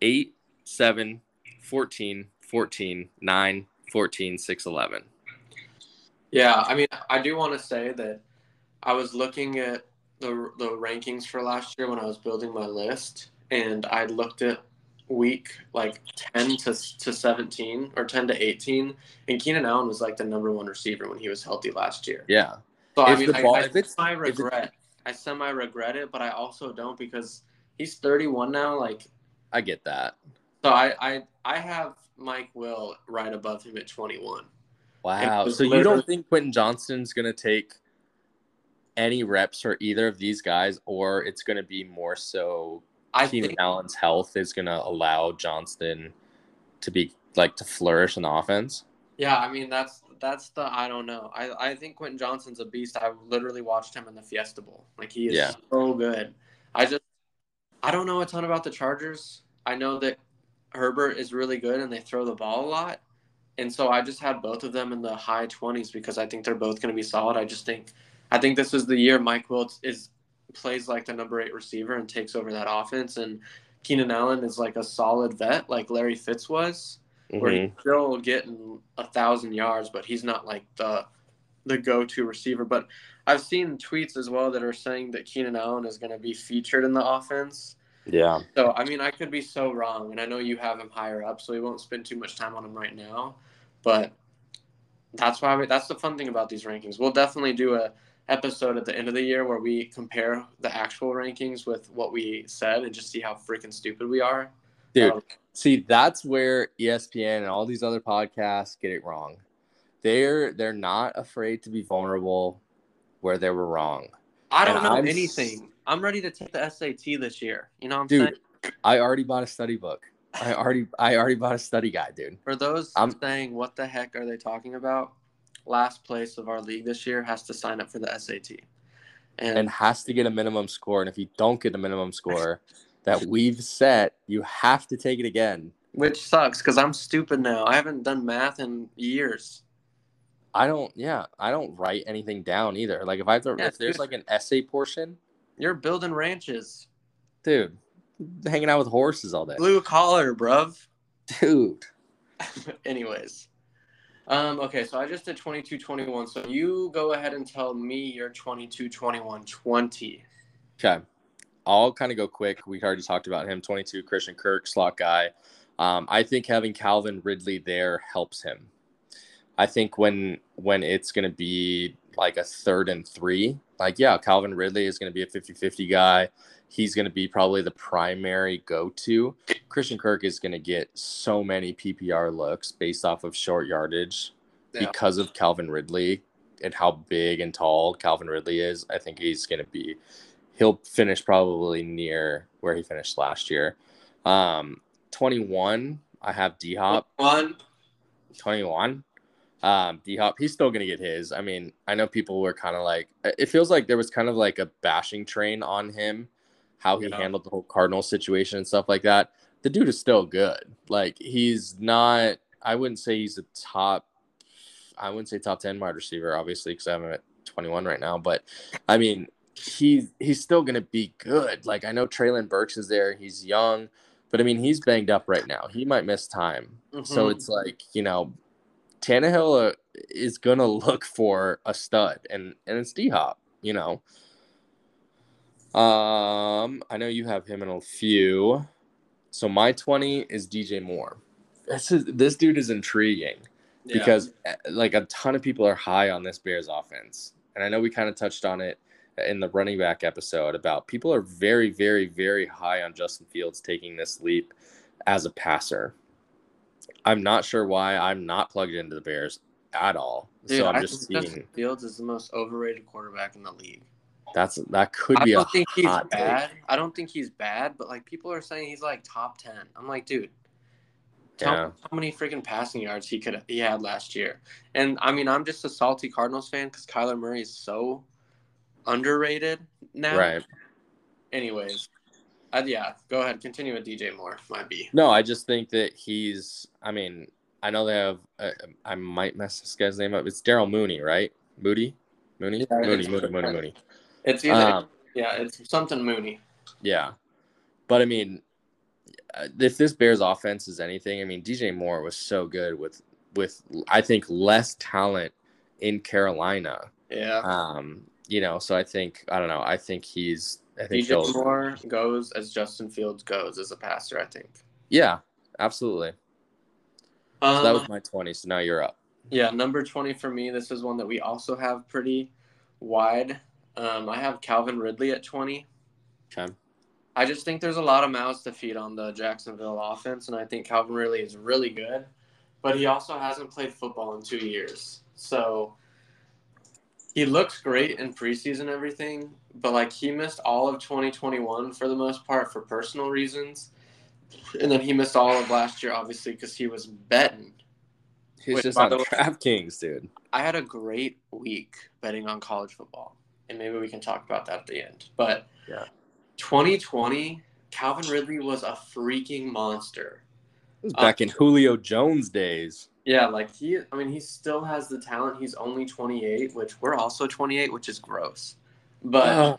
eight, seven, fourteen, fourteen, nine, fourteen, six, eleven. Yeah, I mean, I do want to say that I was looking at the the rankings for last year when I was building my list. And I looked at week like ten to seventeen or ten to eighteen, and Keenan Allen was like the number one receiver when he was healthy last year. Yeah. So I mean, I, ball, I, I semi regret. I semi regret it, but I also don't because he's thirty-one now. Like, I get that. So I I, I have Mike Will right above him at twenty-one. Wow. So you don't think Quentin Johnston's gonna take any reps for either of these guys, or it's gonna be more so? I Keenan think Allen's health is going to allow Johnston to be like to flourish in the offense. Yeah, I mean that's that's the I don't know. I, I think Quentin Johnston's a beast. I literally watched him in the Fiesta Bowl. Like he is yeah. so good. I just I don't know a ton about the Chargers. I know that Herbert is really good and they throw the ball a lot. And so I just had both of them in the high twenties because I think they're both going to be solid. I just think I think this is the year Mike Wiltz is plays like the number eight receiver and takes over that offense, and Keenan Allen is like a solid vet like Larry Fitz was, mm-hmm. where he's still getting a thousand yards, but he's not like the the go-to receiver. But I've seen tweets as well that are saying that Keenan Allen is going to be featured in the offense. Yeah. So I mean, I could be so wrong, and I know you have him higher up, so we won't spend too much time on him right now. But that's why we, that's the fun thing about these rankings. We'll definitely do a episode at the end of the year where we compare the actual rankings with what we said and just see how freaking stupid we are. Dude, um, see, that's where E S P N and all these other podcasts get it wrong. They're they're not afraid to be vulnerable where they were wrong. I don't and know I'm, anything. I'm ready to take the S A T this year. You know what I'm dude, saying? I already bought a study book. I already I already bought a study guide, dude. For those I'm, saying what the heck are they talking about? Last place of our league this year has to sign up for the S A T. And, and has to get a minimum score. And if you don't get a minimum score that we've set, you have to take it again. Which sucks because I'm stupid now. I haven't done math in years. I don't, yeah, I don't write anything down either. Like if I have to, yeah, if there's like an essay portion. You're building ranches. Dude, hanging out with horses all day. Blue collar, bruv. Dude. Anyways. Um, okay, so I just did twenty-two twenty-one. So you go ahead and tell me your twenty-two twenty-one twenty. Okay. I'll kind of go quick. We already talked about him. twenty-two, Christian Kirk, slot guy. Um, I think having Calvin Ridley there helps him. I think when when it's going to be like a third and three, like, yeah, Calvin Ridley is going to be a fifty-fifty guy. He's going to be probably the primary go-to. Christian Kirk is going to get so many P P R looks based off of short yardage yeah. because of Calvin Ridley and how big and tall Calvin Ridley is. I think he's going to be – he'll finish probably near where he finished last year. Um, twenty-one, I have D-Hop. twenty-one. twenty-one. Um, D-Hop, he's still going to get his. I mean, I know people were kind of like – it feels like there was kind of like a bashing train on him. How he you know. handled the whole Cardinals situation and stuff like that. The dude is still good. Like, he's not – I wouldn't say he's a top – I wouldn't say top ten wide receiver, obviously, because I'm at twenty-one right now. But, I mean, he, he's still going to be good. Like, I know Traylon Burks is there. He's young. But, I mean, he's banged up right now. He might miss time. Mm-hmm. So, it's like, you know, Tannehill is going to look for a stud. And, and it's D-Hop, you know. Um, I know you have him in a few. So my twenty is D J Moore. This is this dude is intriguing yeah. because like a ton of people are high on this Bears offense, and I know we kind of touched on it in the running back episode about people are very, very, very high on Justin Fields taking this leap as a passer. I'm not sure why. I'm not plugged into the Bears at all. Dude, so I'm I just think seeing Justin Fields is the most overrated quarterback in the league. That's that could be a hot take. I don't think he's bad. I don't think he's bad, but like people are saying he's like top ten. I'm like, dude, tell yeah. me how many freaking passing yards he could he had last year. And I mean, I'm just a salty Cardinals fan because Kyler Murray is so underrated now. Right. Anyways, I, yeah, go ahead, continue with D J Moore. Might be. No, I just think that he's. I mean, I know they have. Uh, I might mess this guy's name up. It's Daryl Mooney, right? Moody, Mooney, yeah, Mooney, Mooney, Mooney, Mooney. It's either, um, yeah, it's something Mooney. Yeah. But, I mean, if this Bears offense is anything, I mean, D J Moore was so good with, with I think, less talent in Carolina. Yeah. Um, you know, so I think, I don't know, I think he's – I think D J Moore goes as Justin Fields goes as a passer, I think. Yeah, absolutely. Um, so that was my twenty, so now you're up. Yeah, number twenty for me, this is one that we also have pretty wide – Um, I have Calvin Ridley at twenty. Okay. I just think there's a lot of mouths to feed on the Jacksonville offense, and I think Calvin Ridley is really good, but he also hasn't played football in two years. So he looks great in preseason and everything, but, like, he missed all of twenty twenty-one for the most part for personal reasons, and then he missed all of last year, obviously, because he was betting. He was just on DraftKings, dude. I had a great week betting on college football. And maybe we can talk about that at the end. But yeah. twenty twenty, Calvin Ridley was a freaking monster. It was back um, in Julio Jones days. Yeah, like he, I mean, he still has the talent. He's only twenty-eight, which we're also twenty-eight, which is gross. But oh.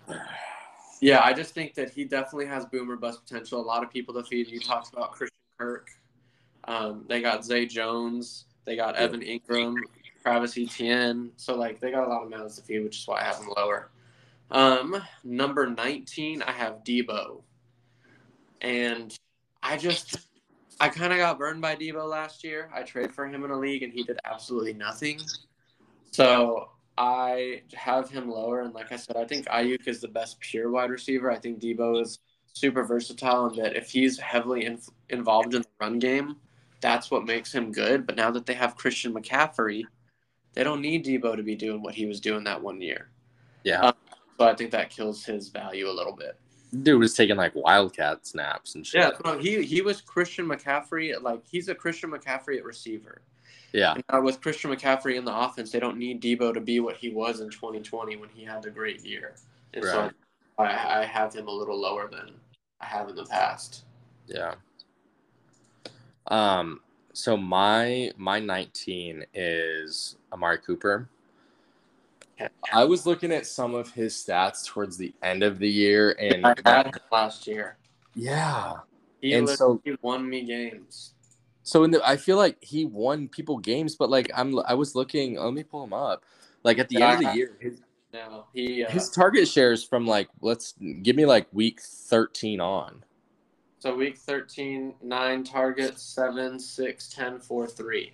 yeah, I just think that he definitely has boom or bust potential. A lot of people to feed. You talked about Christian Kirk. Um, they got Zay Jones. They got yeah. Evan Ingram. Travis Etienne. So, like, they got a lot of mouths to feed, which is why I have them lower. Um, number nineteen, I have Debo. And I just – I kind of got burned by Debo last year. I traded for him in a league, and he did absolutely nothing. So, I have him lower. And, like I said, I think Ayuk is the best pure wide receiver. I think Debo is super versatile in that if he's heavily in, involved in the run game, that's what makes him good. But now that they have Christian McCaffrey – they don't need Debo to be doing what he was doing that one year. Yeah. Um, so I think that kills his value a little bit. Dude was taking, like, wildcat snaps and shit. Yeah, no, he, he was Christian McCaffrey. Like, he's a Christian McCaffrey at receiver. Yeah. And now with Christian McCaffrey in the offense, they don't need Debo to be what he was in twenty twenty when he had the great year. And right. so I, I have him a little lower than I have in the past. Yeah. Um. So my my nineteen is Amari Cooper. I was looking at some of his stats towards the end of the year, and I had him last year. Yeah, he and so he won me games. So in the, I feel like he won people games, but like I'm, I was looking. Let me pull him up. Like at the yeah, end of the year, his, no, he, uh, his target shares from like let's give me like week thirteen on. So week thirteen, nine targets, seven, six, ten, four, three.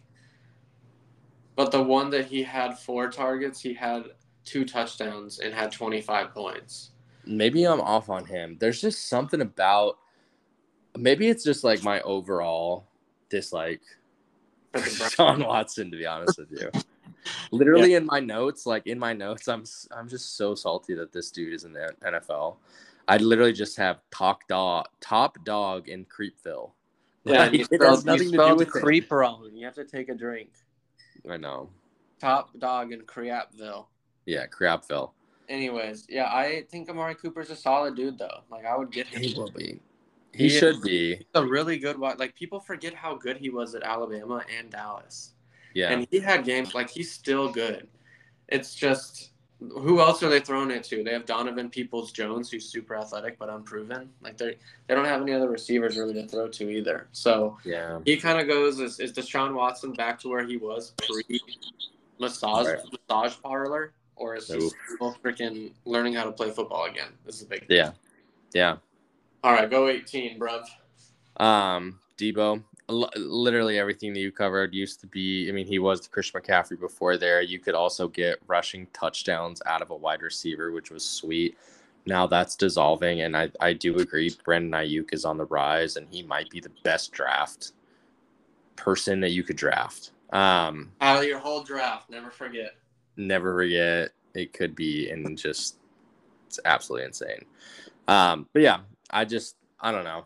But the one that he had four targets, he had two touchdowns and had twenty-five points. Maybe I'm off on him. There's just something about – maybe it's just like my overall dislike for Deshaun Watson, to be honest with you. Literally yeah. in my notes, like in my notes, I'm I'm just so salty that this dude is in the N F L. I literally just have top dog, top dog in Creepville. Yeah, like, you spelled, it has nothing you to do with creep wrong. You have to take a drink. I know. Top dog in Creapville. Yeah, Creapville. Anyways, yeah, I think Amari Cooper's a solid dude, though. Like, I would get him. He will be. He, he should is, be. He's a really good wide. Like, people forget how good he was at Alabama and Dallas. Yeah. And he had games. Like, he's still good. It's just... who else are they throwing it to? They have Donovan Peoples-Jones, who's super athletic but unproven. Like they they don't have any other receivers really to throw to either. So yeah. he kind of goes, is, is Deshaun Watson back to where he was pre-massage right. massage parlor? Or is he still freaking learning how to play football again? This is a big thing. Yeah. Yeah. All right, go eighteen, bruv. Um, Debo, l- literally everything that you covered used to be, I mean, he was the Christian McCaffrey before there. You could also get rushing touchdowns out of a wide receiver, which was sweet. Now that's dissolving, and I, I do agree Brandon Ayuk is on the rise, and he might be the best draft person that you could draft. Um, out of your whole draft, never forget. Never forget. It could be, and just it's absolutely insane. Um, but yeah, I just I don't know.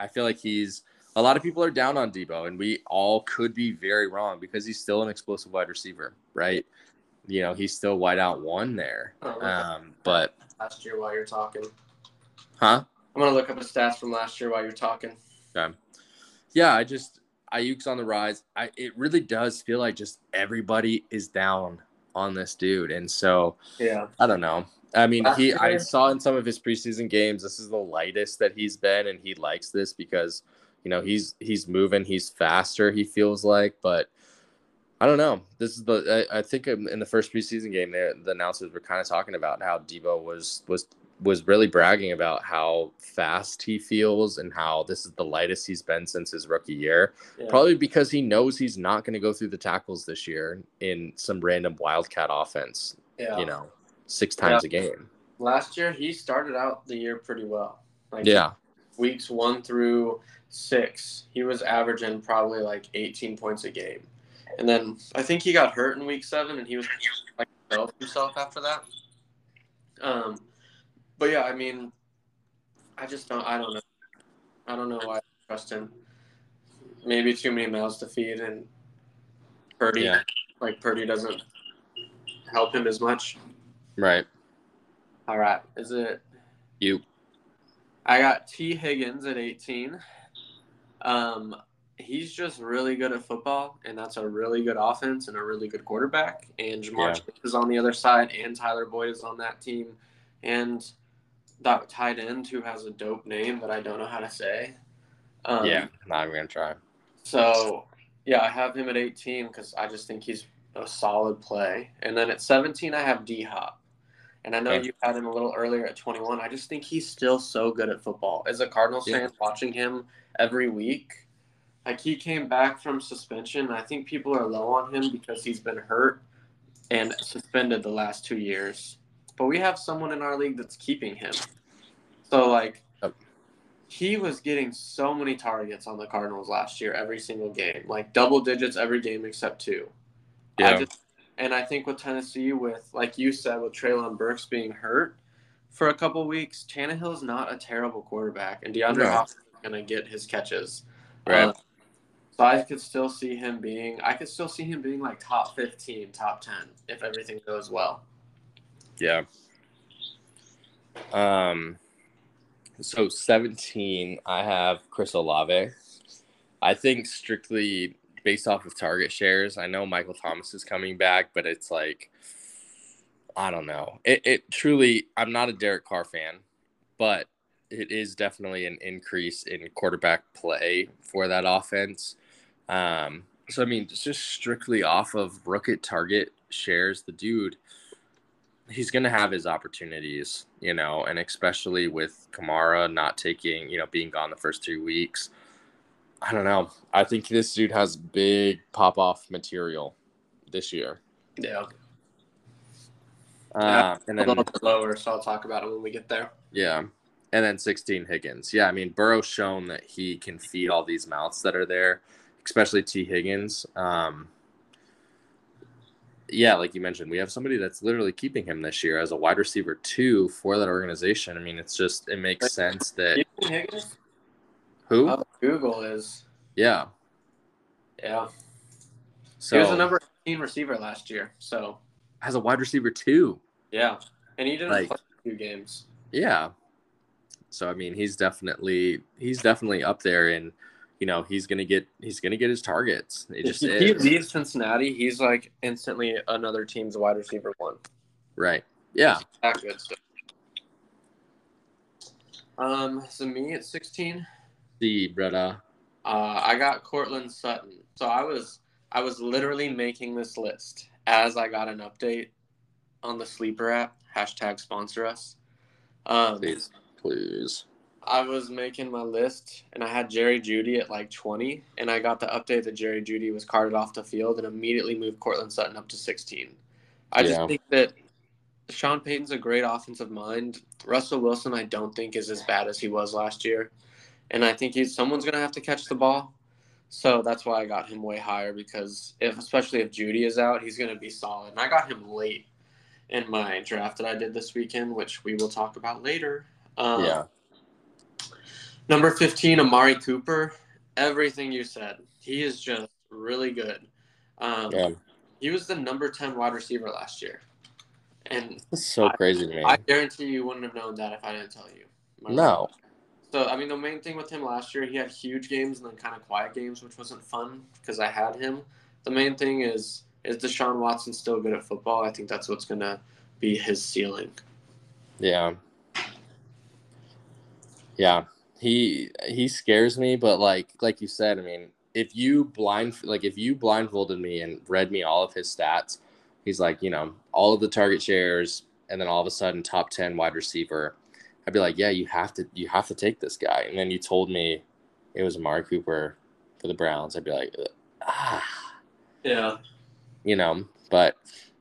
I feel like he's a lot of people are down on Deebo, and we all could be very wrong because he's still an explosive wide receiver, right? You know, he's still wide out one there. Um, but last year while you're talking. Huh? I'm going to look up his stats from last year while you're talking. Okay. Yeah, I just – Ayuk's on the rise. I It really does feel like just everybody is down on this dude. And so, yeah, I don't know. I mean, last he. Year. I saw in some of his preseason games, this is the lightest that he's been, and he likes this because, you know, he's he's moving. He's faster, he feels like, but – I don't know. This is the. I, I think in the first preseason game, the announcers were kind of talking about how Deebo was was was really bragging about how fast he feels and how this is the lightest he's been since his rookie year. Yeah. Probably because he knows he's not going to go through the tackles this year in some random Wildcat offense. Yeah. You know, six times yeah. a game. Last year, he started out the year pretty well. Like, yeah. Weeks one through six, he was averaging probably like eighteen points a game. And then I think he got hurt in week seven, and he was like himself after that. Um, but yeah, I mean, I just don't. I don't know. I don't know why I trust him. Maybe too many mouths to feed, and Purdy, yeah. like Purdy, doesn't help him as much. Right. All right. Is it you? I got T. Higgins at eighteen. Um. He's just really good at football, and that's a really good offense and a really good quarterback. And Jamar yeah. Chase is on the other side, and Tyler Boyd is on that team. And that tight end who has a dope name that I don't know how to say. Um, yeah, not even going to try. So, yeah, I have him at eighteen because I just think he's a solid play. And then at seventeen, I have D-Hop. And I know okay. you had him a little earlier at twenty-one. I just think he's still so good at football. As a Cardinals yeah. fan, watching him every week – like, he came back from suspension. I think people are low on him because he's been hurt and suspended the last two years. But we have someone in our league that's keeping him. So, like, oh. he was getting so many targets on the Cardinals last year every single game. Like, double digits every game except two. Yeah. I just, and I think with Tennessee, with, like you said, with Treylon Burks being hurt for a couple weeks, Tannehill's not a terrible quarterback. And DeAndre no. Hopkins is going to get his catches. Right. Um, So I could still see him being, I could still see him being like top fifteen, top ten, if everything goes well. Yeah. Um. So seventeen, I have Chris Olave. I think strictly based off of target shares. I know Michael Thomas is coming back, but it's like, I don't know. It, it truly, I'm not a Derek Carr fan, but it is definitely an increase in quarterback play for that offense. Um, so, I mean, just strictly off of look at target shares, the dude, he's going to have his opportunities, you know, and especially with Kamara not taking, you know, being gone the first two weeks. I don't know. I think this dude has big pop-off material this year. Yeah. Uh, and then, a little bit lower, so I'll talk about it when we get there. Yeah. And then sixteen, Higgins. Yeah, I mean, Burrow's shown that he can feed all these mouths that are there, especially T. Higgins. Um, yeah, like you mentioned, we have somebody that's literally keeping him this year as a wide receiver, too, for that organization. I mean, it's just – it makes sense that – Higgins? Who? Oh, Google is. Yeah. Yeah. So, he was a number eighteen receiver last year, so. As a wide receiver, too. Yeah, and he didn't like, play two games. Yeah. So I mean, he's definitely he's definitely up there, and you know he's gonna get he's gonna get his targets. It just if he leaves Cincinnati, he's like instantly another team's wide receiver one. Right. Yeah. That's good stuff. Um. So me at sixteen. The brother. Uh, I got Cortland Sutton. So I was I was literally making this list as I got an update on the Sleeper app. Hashtag sponsor us. Um, Please. Please. I was making my list, and I had Jerry Jeudy at like twenty, and I got the update that Jerry Jeudy was carted off the field and immediately moved Courtland Sutton up to sixteen. I yeah. just think that Sean Payton's a great offensive mind. Russell Wilson, I don't think, is as bad as he was last year, and I think he's someone's going to have to catch the ball. So that's why I got him way higher, because if, especially if Jeudy is out, he's going to be solid. And I got him late in my draft that I did this weekend, which we will talk about later. Um, yeah. Number fifteen, Amari Cooper. Everything you said. He is just really good. Um, yeah. He was the number ten wide receiver last year. And that's so I, crazy to me. I guarantee you wouldn't have known that if I didn't tell you. No. Friend. So, I mean, the main thing with him last year, he had huge games and then kind of quiet games, which wasn't fun because I had him. The main thing is, is Deshaun Watson still good at football? I think that's what's going to be his ceiling. Yeah. Yeah. He he scares me, but like like you said, I mean, if you blind like if you blindfolded me and read me all of his stats, he's like, you know, all of the target shares, and then all of a sudden top ten wide receiver, I'd be like, yeah, you have to you have to take this guy. And then you told me it was Amari Cooper for the Browns, I'd be like, ah, yeah, you know. But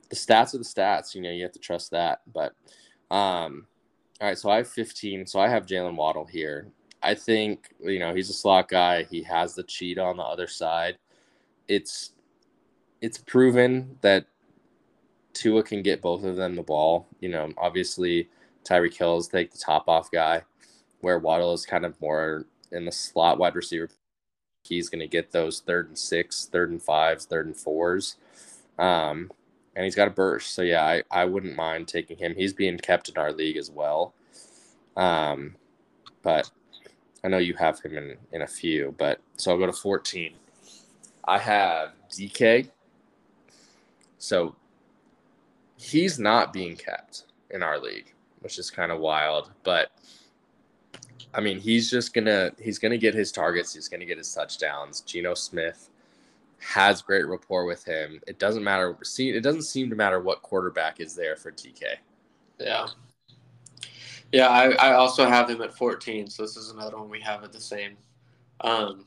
the stats are the stats, you know. You have to trust that. But um, all right, so I have fifteen, so I have Jalen Waddle here. I think, you know, he's a slot guy. He has the cheat on the other side. It's it's proven that Tua can get both of them the ball. You know, obviously Tyreek Hill is like the top-off guy, where Waddle is kind of more in the slot wide receiver. He's going to get those third and six, third and fives, third and fours. Um, and he's got a burst. So, yeah, I, I wouldn't mind taking him. He's being kept in our league as well. Um, but – I know you have him in, in a few, but so I'll go to fourteen. I have D K. So he's not being kept in our league, which is kind of wild. But I mean, he's just gonna he's gonna get his targets, he's gonna get his touchdowns. Geno Smith has great rapport with him. It doesn't matter. It doesn't seem to matter what quarterback is there for D K. Yeah. Yeah, I, I also have him at fourteen, so this is another one we have at the same. Um,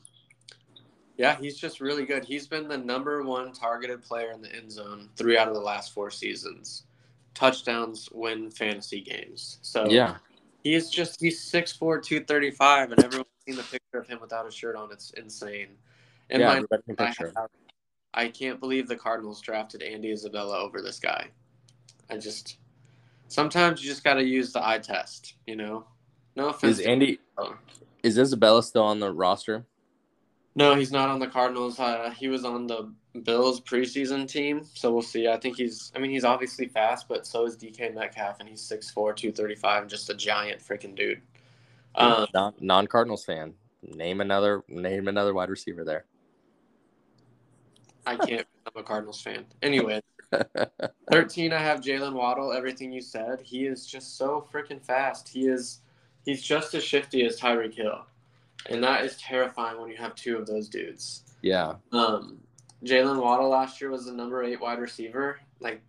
yeah, he's just really good. He's been the number one targeted player in the end zone three out of the last four seasons. Touchdowns win fantasy games. So yeah, he is just he's six four, two thirty-five, and everyone's seen the picture of him without a shirt on. It's insane. And yeah, my, can I, have, I can't believe the Cardinals drafted Andy Isabella over this guy. I just... Sometimes you just got to use the eye test, you know? No offense. Is Andy – is Isabella still on the roster? No, he's not on the Cardinals. Uh, he was on the Bills preseason team, so we'll see. I think he's – I mean, he's obviously fast, but so is D K Metcalf, and he's six four, two thirty-five, and just a giant freaking dude. Um, non- non-Cardinals fan. Name another name another wide receiver there. I can't – I'm a Cardinals fan. Anyway. thirteen, I have Jalen Waddle. Everything you said, he is just so freaking fast. He is, he's just as shifty as Tyreek Hill, and that is terrifying when you have two of those dudes. Yeah. Um, Jalen Waddle last year was the number eight wide receiver. Like,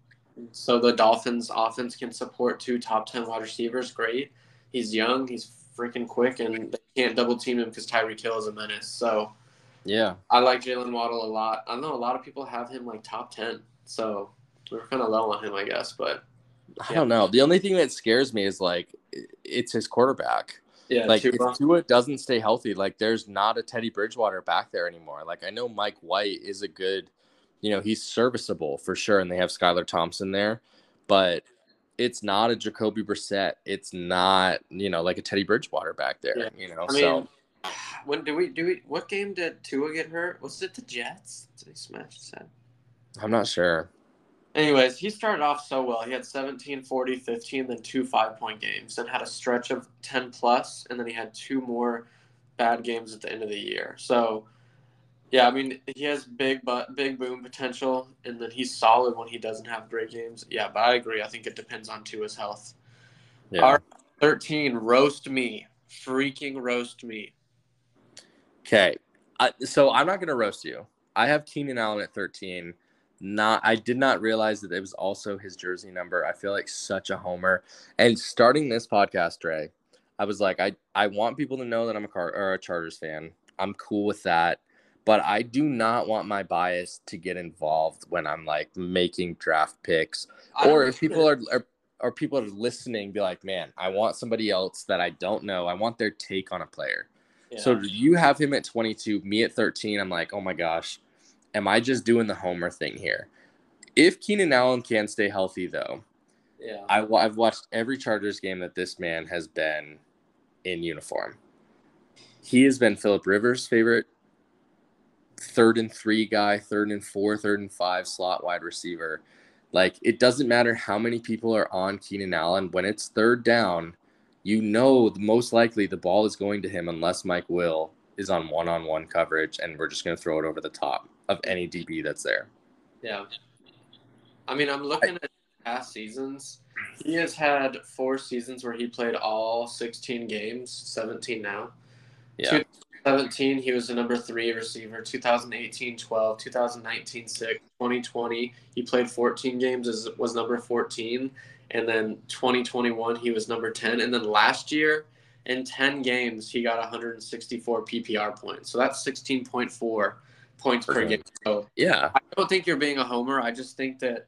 so the Dolphins' offense can support two top ten wide receivers. Great. He's young. He's freaking quick, and they can't double team him because Tyreek Hill is a menace. So, yeah, I like Jalen Waddle a lot. I know a lot of people have him like top ten. So we're kind of low on him, I guess, but yeah. I don't know. The only thing that scares me is like it's his quarterback. Yeah, like Tua. If Tua doesn't stay healthy, like there's not a Teddy Bridgewater back there anymore. Like I know Mike White is a good, you know, he's serviceable for sure, and they have Skylar Thompson there, but it's not a Jacoby Brissett. It's not, you know, like a Teddy Bridgewater back there. Yeah. You know, I mean, so when do we do we? What game did Tua get hurt? Was it the Jets? Did he smash his head? I'm not sure. Anyways, he started off so well. He had seventeen, forty, fifteen, then two five-point games, then had a stretch of ten-plus, and then he had two more bad games at the end of the year. So, yeah, I mean, he has big but big boom potential, and then he's solid when he doesn't have great games. Yeah, but I agree. I think it depends on Tua's health. Yeah. Our thirteen, roast me. Freaking roast me. Okay. So I'm not going to roast you. I have Keenan Allen at thirteen. Not, I did not realize that it was also his jersey number. I feel like such a homer. And starting this podcast, Dre, I was like, I, I want people to know that I'm a car or a Chargers fan. I'm cool with that. But I do not want my bias to get involved when I'm like making draft picks, or if people are, are or people are listening, be like, man, I want somebody else that I don't know. I want their take on a player. Yeah. So you have him at twenty-two, me at thirteen. I'm like, oh my gosh, am I just doing the Homer thing here? If Keenan Allen can stay healthy, though, yeah, I, I've watched every Chargers game that this man has been in uniform. He has been Phillip Rivers' favorite third and three guy, third and four, third and five slot wide receiver. Like, it doesn't matter how many people are on Keenan Allen. When it's third down, you know most likely the ball is going to him unless Mike Will is on one-on-one coverage, and we're just going to throw it over the top of any D B that's there. Yeah. I mean, I'm looking I, at past seasons. He has had four seasons where he played all sixteen games, seventeen now. Yeah. twenty seventeen, he was the number three receiver. twenty eighteen, twelve. twenty nineteen, six. twenty twenty, he played fourteen games, as was number fourteen. And then twenty twenty-one, he was number ten. And then last year, in ten games, he got one hundred sixty-four P P R points. So that's sixteen point four points per game. So yeah, I don't think you're being a homer. I just think that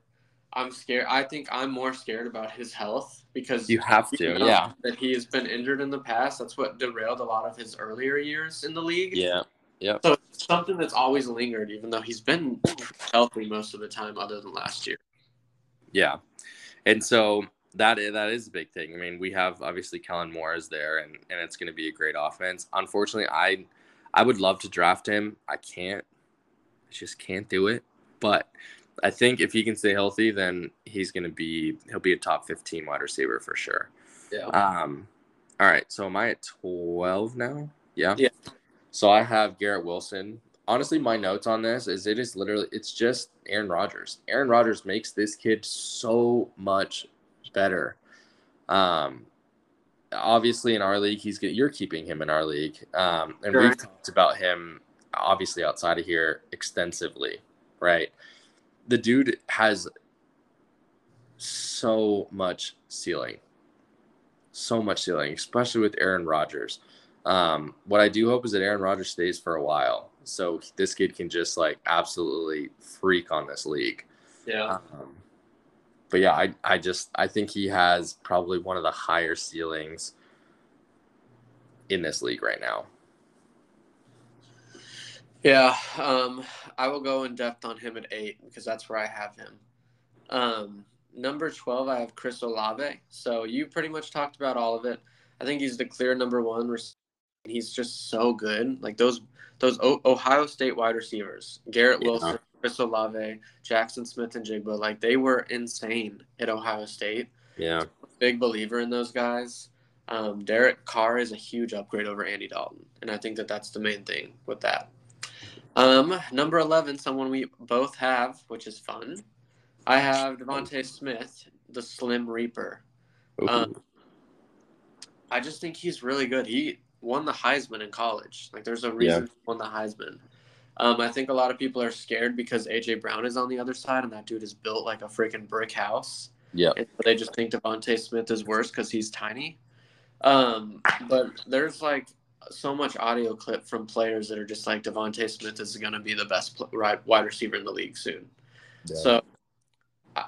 I'm scared. I think I'm more scared about his health because you have to, you know, yeah, that he has been injured in the past. That's what derailed a lot of his earlier years in the league. Yeah, yeah. So it's something that's always lingered, even though he's been healthy most of the time, other than last year. Yeah, and so that is, that is a big thing. I mean, we have obviously Kellen Moore is there, and and it's going to be a great offense. Unfortunately, I I would love to draft him. I can't. I just can't do it, but I think if he can stay healthy, then he's going to be – he'll be a top fifteen wide receiver for sure. Yeah. Um, all right, so am I at twelve now? Yeah? Yeah. So I have Garrett Wilson. Honestly, my notes on this is it is literally – it's just Aaron Rodgers. Aaron Rodgers makes this kid so much better. Um, obviously, in our league, he's – you're keeping him in our league. Um, and sure. We've talked about him, obviously, outside of here extensively, right? The dude has so much ceiling, so much ceiling, especially with Aaron Rodgers. Um, what I do hope is that Aaron Rodgers stays for a while, so this kid can just like absolutely freak on this league. Yeah. Um, but yeah, I I just I think he has probably one of the higher ceilings in this league right now. Yeah, um, I will go in depth on him at eight because that's where I have him. Um, number twelve, I have Chris Olave. So you pretty much talked about all of it. I think he's the clear number one receiver. He's just so good. Like those those o- Ohio State wide receivers, Garrett Wilson, yeah. Chris Olave, Jackson Smith, and Jigba, like they were insane at Ohio State. Yeah. So I'm a big believer in those guys. Um, Derek Carr is a huge upgrade over Andy Dalton, and I think that that's the main thing with that. Um, number eleven, someone we both have, which is fun. I have Devontae Smith, the Slim Reaper. Um, I just think he's really good. He won the Heisman in college. Like, there's a reason yeah. he won the Heisman. Um, I think a lot of people are scared because A J Brown is on the other side, and that dude is built like a freaking brick house. Yeah. And so they just think Devontae Smith is worse because he's tiny. Um, but there's, like, so much audio clip from players that are just like Devontae Smith is going to be the best play, wide receiver in the league soon. Yeah. So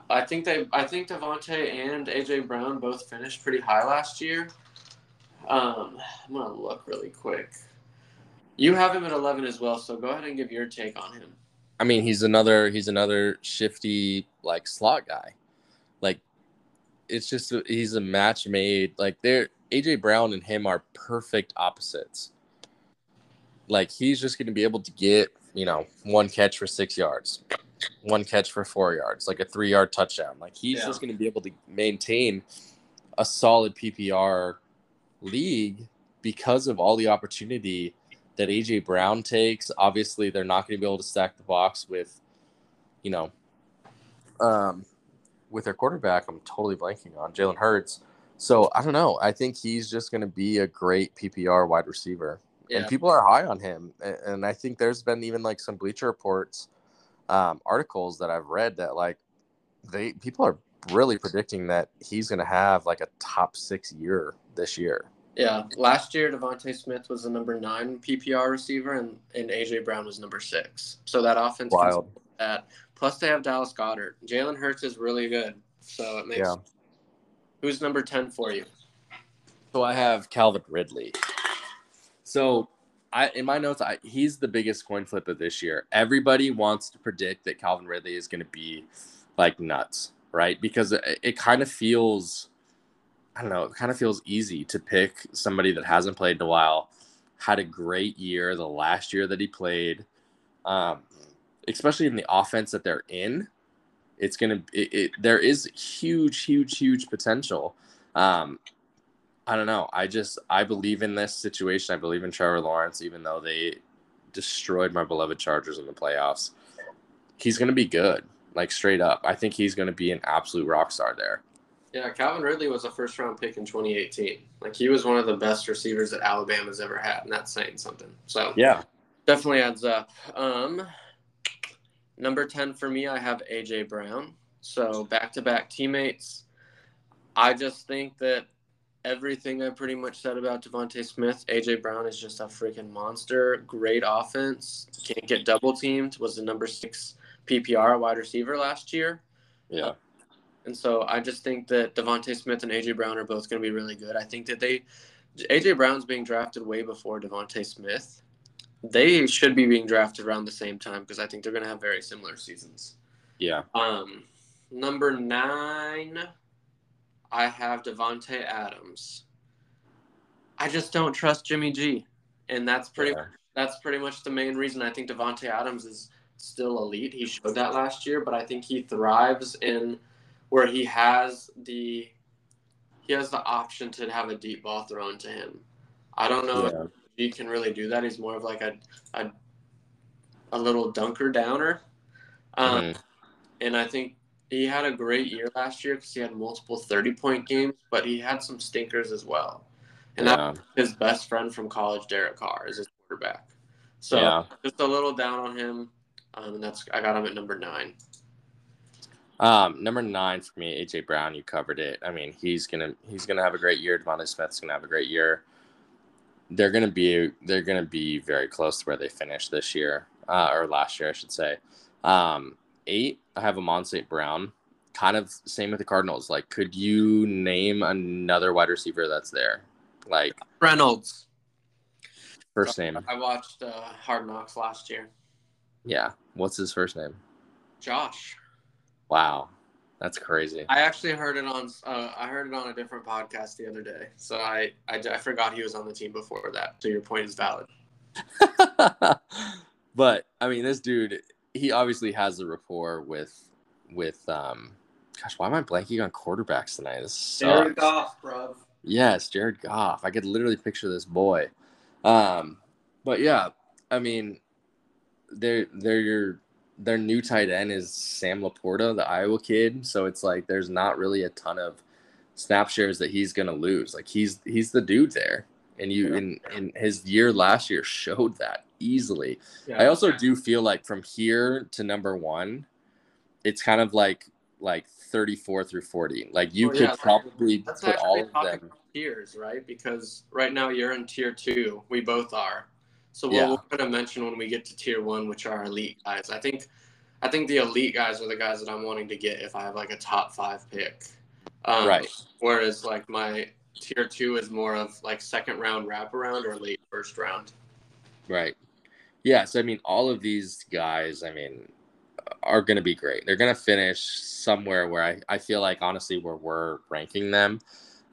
I think they, I think Devontae and A J Brown both finished pretty high last year. Um, I'm going to look really quick. You have him at eleven as well. So go ahead and give your take on him. I mean, he's another, he's another shifty like slot guy. Like it's just, he's a match made like they're, A J Brown and him are perfect opposites. Like, he's just going to be able to get, you know, one catch for six yards, one catch for four yards, like a three-yard touchdown. Like, he's yeah. just going to be able to maintain a solid P P R league because of all the opportunity that A J Brown takes. Obviously, they're not going to be able to stack the box with, you know, um, with their quarterback. I'm totally blanking on Jalen Hurts. So, I don't know. I think he's just going to be a great P P R wide receiver. Yeah. And people are high on him. And I think there's been even, like, some Bleacher Reports um, articles that I've read that, like, they people are really predicting that he's going to have, like, a top six year this year. Yeah, last year Devontae Smith was the number nine P P R receiver, and, and A J Brown was number six. So that offense can that. Plus they have Dallas Goedert. Jalen Hurts is really good, so it makes. Yeah. Who's number ten for you? So I have Calvin Ridley. So I in my notes, I, he's the biggest coin flip of this year. Everybody wants to predict that Calvin Ridley is going to be like nuts, right? Because it, it kind of feels. I don't know, it kind of feels easy to pick somebody that hasn't played in a while, had a great year the last year that he played, um, especially in the offense that they're in. It's going to – there is huge, huge, huge potential. Um, I don't know. I just – I believe in this situation. I believe in Trevor Lawrence, even though they destroyed my beloved Chargers in the playoffs. He's going to be good, like straight up. I think he's going to be an absolute rock star there. Yeah, Calvin Ridley was a first-round pick in twenty eighteen. Like, he was one of the best receivers that Alabama's ever had, and that's saying something. So, yeah, definitely adds up. Um, number ten for me, I have A J. Brown. So, back-to-back teammates. I just think that everything I pretty much said about Devontae Smith, A J. Brown is just a freaking monster. Great offense. Can't get double-teamed. Was the number six P P R wide receiver last year. Yeah. Uh, And so I just think that Devontae Smith and A J. Brown are both going to be really good. I think that they – A J. Brown's being drafted way before Devontae Smith. They should be being drafted around the same time because I think they're going to have very similar seasons. Yeah. Um, number nine, I have Devontae Adams. I just don't trust Jimmy G, and that's pretty yeah. that's pretty much the main reason I think Devontae Adams is still elite. He showed that last year, but I think he thrives in – where he has the he has the option to have a deep ball thrown to him. I don't know yeah. if he can really do that. He's more of like a a, a little dunker downer. Um, mm. And I think he had a great year last year because he had multiple thirty-point games, but he had some stinkers as well. And yeah. that was his best friend from college, Derek Carr, is his quarterback. So yeah. just a little down on him, um, and that's I got him at number nine. Um, number nine for me, A J Brown. You covered it. I mean, he's gonna he's gonna have a great year. Devontae Smith's gonna have a great year. They're gonna be they're gonna be very close to where they finished this year uh, or last year, I should say. Um, eight, I have Amon Saint Brown. Kind of same with the Cardinals. Like, could you name another wide receiver that's there? Like Reynolds. First name. I watched uh, Hard Knocks last year. Yeah, what's his first name? Josh. Wow, that's crazy. I actually heard it on uh, I heard it on a different podcast the other day, so I, I, I forgot he was on the team before that. So your point is valid. But I mean, this dude, he obviously has the rapport with with um. Gosh, why am I blanking on quarterbacks tonight? This sucks. Jared Goff, bro. Yes, Jared Goff. I could literally picture this boy. Um, but yeah, I mean, they're they're your. Their new tight end is Sam Laporta, the Iowa kid. So it's like there's not really a ton of snap shares that he's going to lose. Like he's he's the dude there. And you yeah. in, in his year last year showed that easily. Yeah. I also do feel like from here to number one, it's kind of like like thirty-four through forty. Like you oh, could yeah, probably that's put all of them. Tiers, right? Because right now you're in tier two. We both are. So what yeah. we're going to mention when we get to tier one, which are elite guys. I think I think the elite guys are the guys that I'm wanting to get if I have, like, a top five pick. Um, right. Whereas, like, my tier two is more of, like, second-round wraparound or late first round. Right. Yeah, so, I mean, all of these guys, I mean, are going to be great. They're going to finish somewhere where I, I feel like, honestly, where we're ranking them.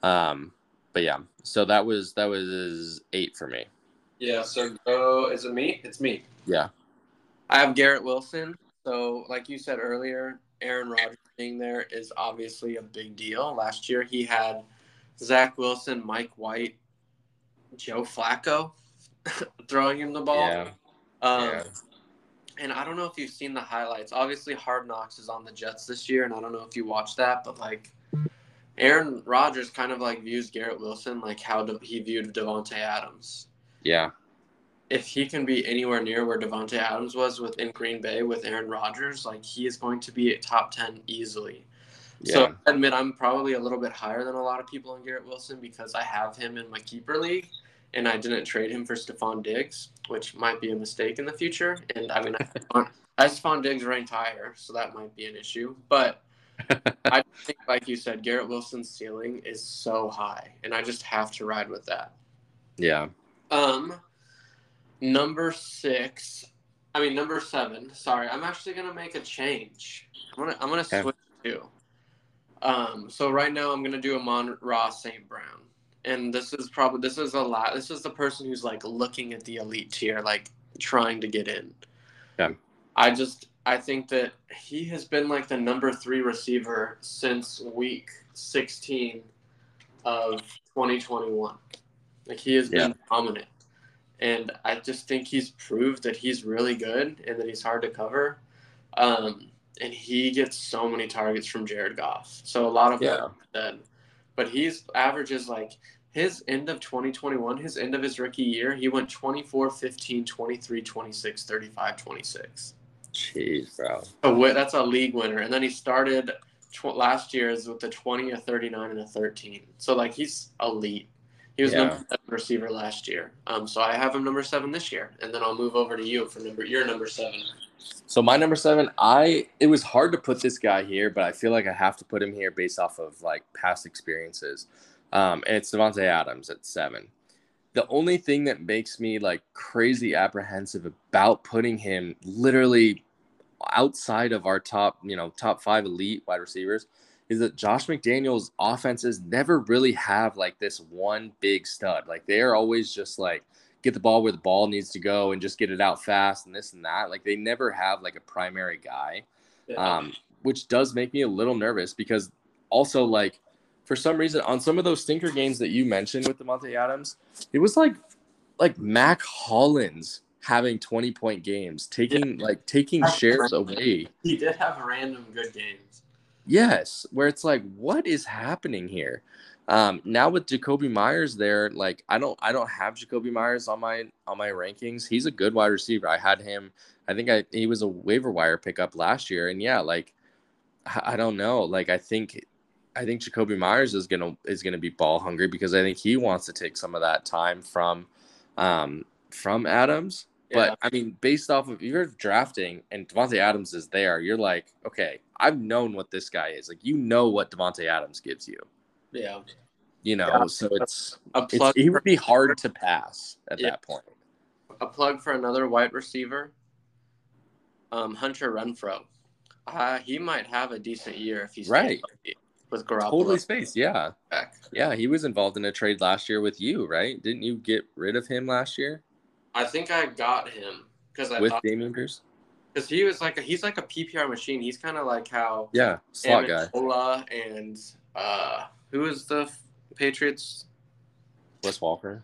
Um, but, yeah, so that was that was eight for me. Yeah, so go, is it me? It's me. Yeah. I have Garrett Wilson. So, like you said earlier, Aaron Rodgers being there is obviously a big deal. Last year he had Zach Wilson, Mike White, Joe Flacco throwing him the ball. Yeah. Um, yeah. And I don't know if you've seen the highlights. Obviously, Hard Knocks is on the Jets this year, and I don't know if you watched that, but, like, Aaron Rodgers kind of, like, views Garrett Wilson like how he viewed Devontae Adams. Yeah. If he can be anywhere near where Devontae Adams was within Green Bay with Aaron Rodgers, like he is going to be at top ten easily. Yeah. So I admit I'm probably a little bit higher than a lot of people in Garrett Wilson because I have him in my keeper league, and I didn't trade him for Stephon Diggs, which might be a mistake in the future. And I mean, I have Stephon Diggs ranked higher, so that might be an issue. But I think, like you said, Garrett Wilson's ceiling is so high, and I just have to ride with that. Yeah. Um, number six. I mean, number seven. Sorry, I'm actually gonna make a change. I'm gonna I'm gonna okay. switch two. Um, so right now I'm gonna do Amon-Ra Saint Brown, and this is probably this is a lot. This is the person who's like looking at the elite tier, like trying to get in. Yeah. I just I think that he has been like the number three receiver since week sixteen of twenty twenty-one. Like he has yeah. been dominant. And I just think he's proved that he's really good and that he's hard to cover. Um, and he gets so many targets from Jared Goff. So a lot of yeah. them. But he's averages like his end of twenty twenty-one, his end of his rookie year, he went twenty-four, fifteen, twenty-three, twenty-six, thirty-five, twenty-six. Jeez, bro. So that's a league winner. And then he started tw- last year is with the twenty, a thirty-nine, and a thirteen. So, like, he's elite. He was yeah. number seven receiver last year. Um, so I have him number seven this year, and then I'll move over to you for number. Your number seven. So my number seven, I it was hard to put this guy here, but I feel like I have to put him here based off of like past experiences. Um, and it's Devontae Adams at seven. The only thing that makes me like crazy apprehensive about putting him literally outside of our top, you know, top five elite wide receivers is that Josh McDaniels' offenses never really have, like, this one big stud. Like, they are always just, like, get the ball where the ball needs to go and just get it out fast and this and that. Like, they never have, like, a primary guy, yeah. um, which does make me a little nervous because also, like, for some reason, on some of those stinker games that you mentioned with Devontae Adams, it was, like, like Mac Hollins having twenty-point games, taking, yeah. like, taking That's shares random. away. He did have random good games. Yes, where it's like, what is happening here? Um, now with Jakobi Meyers there, like I don't, I don't have Jakobi Meyers on my on my rankings. He's a good wide receiver. I had him. I think I he was a waiver wire pickup last year, and yeah, like I don't know. Like I think, I think Jakobi Meyers is gonna is gonna be ball hungry because I think he wants to take some of that time from, um, from Adams. But, yeah. I mean, based off of you're drafting and Devontae Adams is there, you're like, okay, I've known what this guy is. Like, you know what Devontae Adams gives you. Yeah. You know, yeah. so it's, a plug it's – it would be hard to pass at yeah. that point. A plug for another wide receiver, um, Hunter Renfrow. Uh, he might have a decent year if he's – right. With Garoppolo. Totally space, yeah. Back. Yeah, he was involved in a trade last year with you, right? Didn't you get rid of him last year? I think I got him because I with thought, Damien Pierce, because he was like a, he's like a P P R machine. He's kind of like how yeah slot Amendola guy and uh, who is the Patriots? Wes Welker.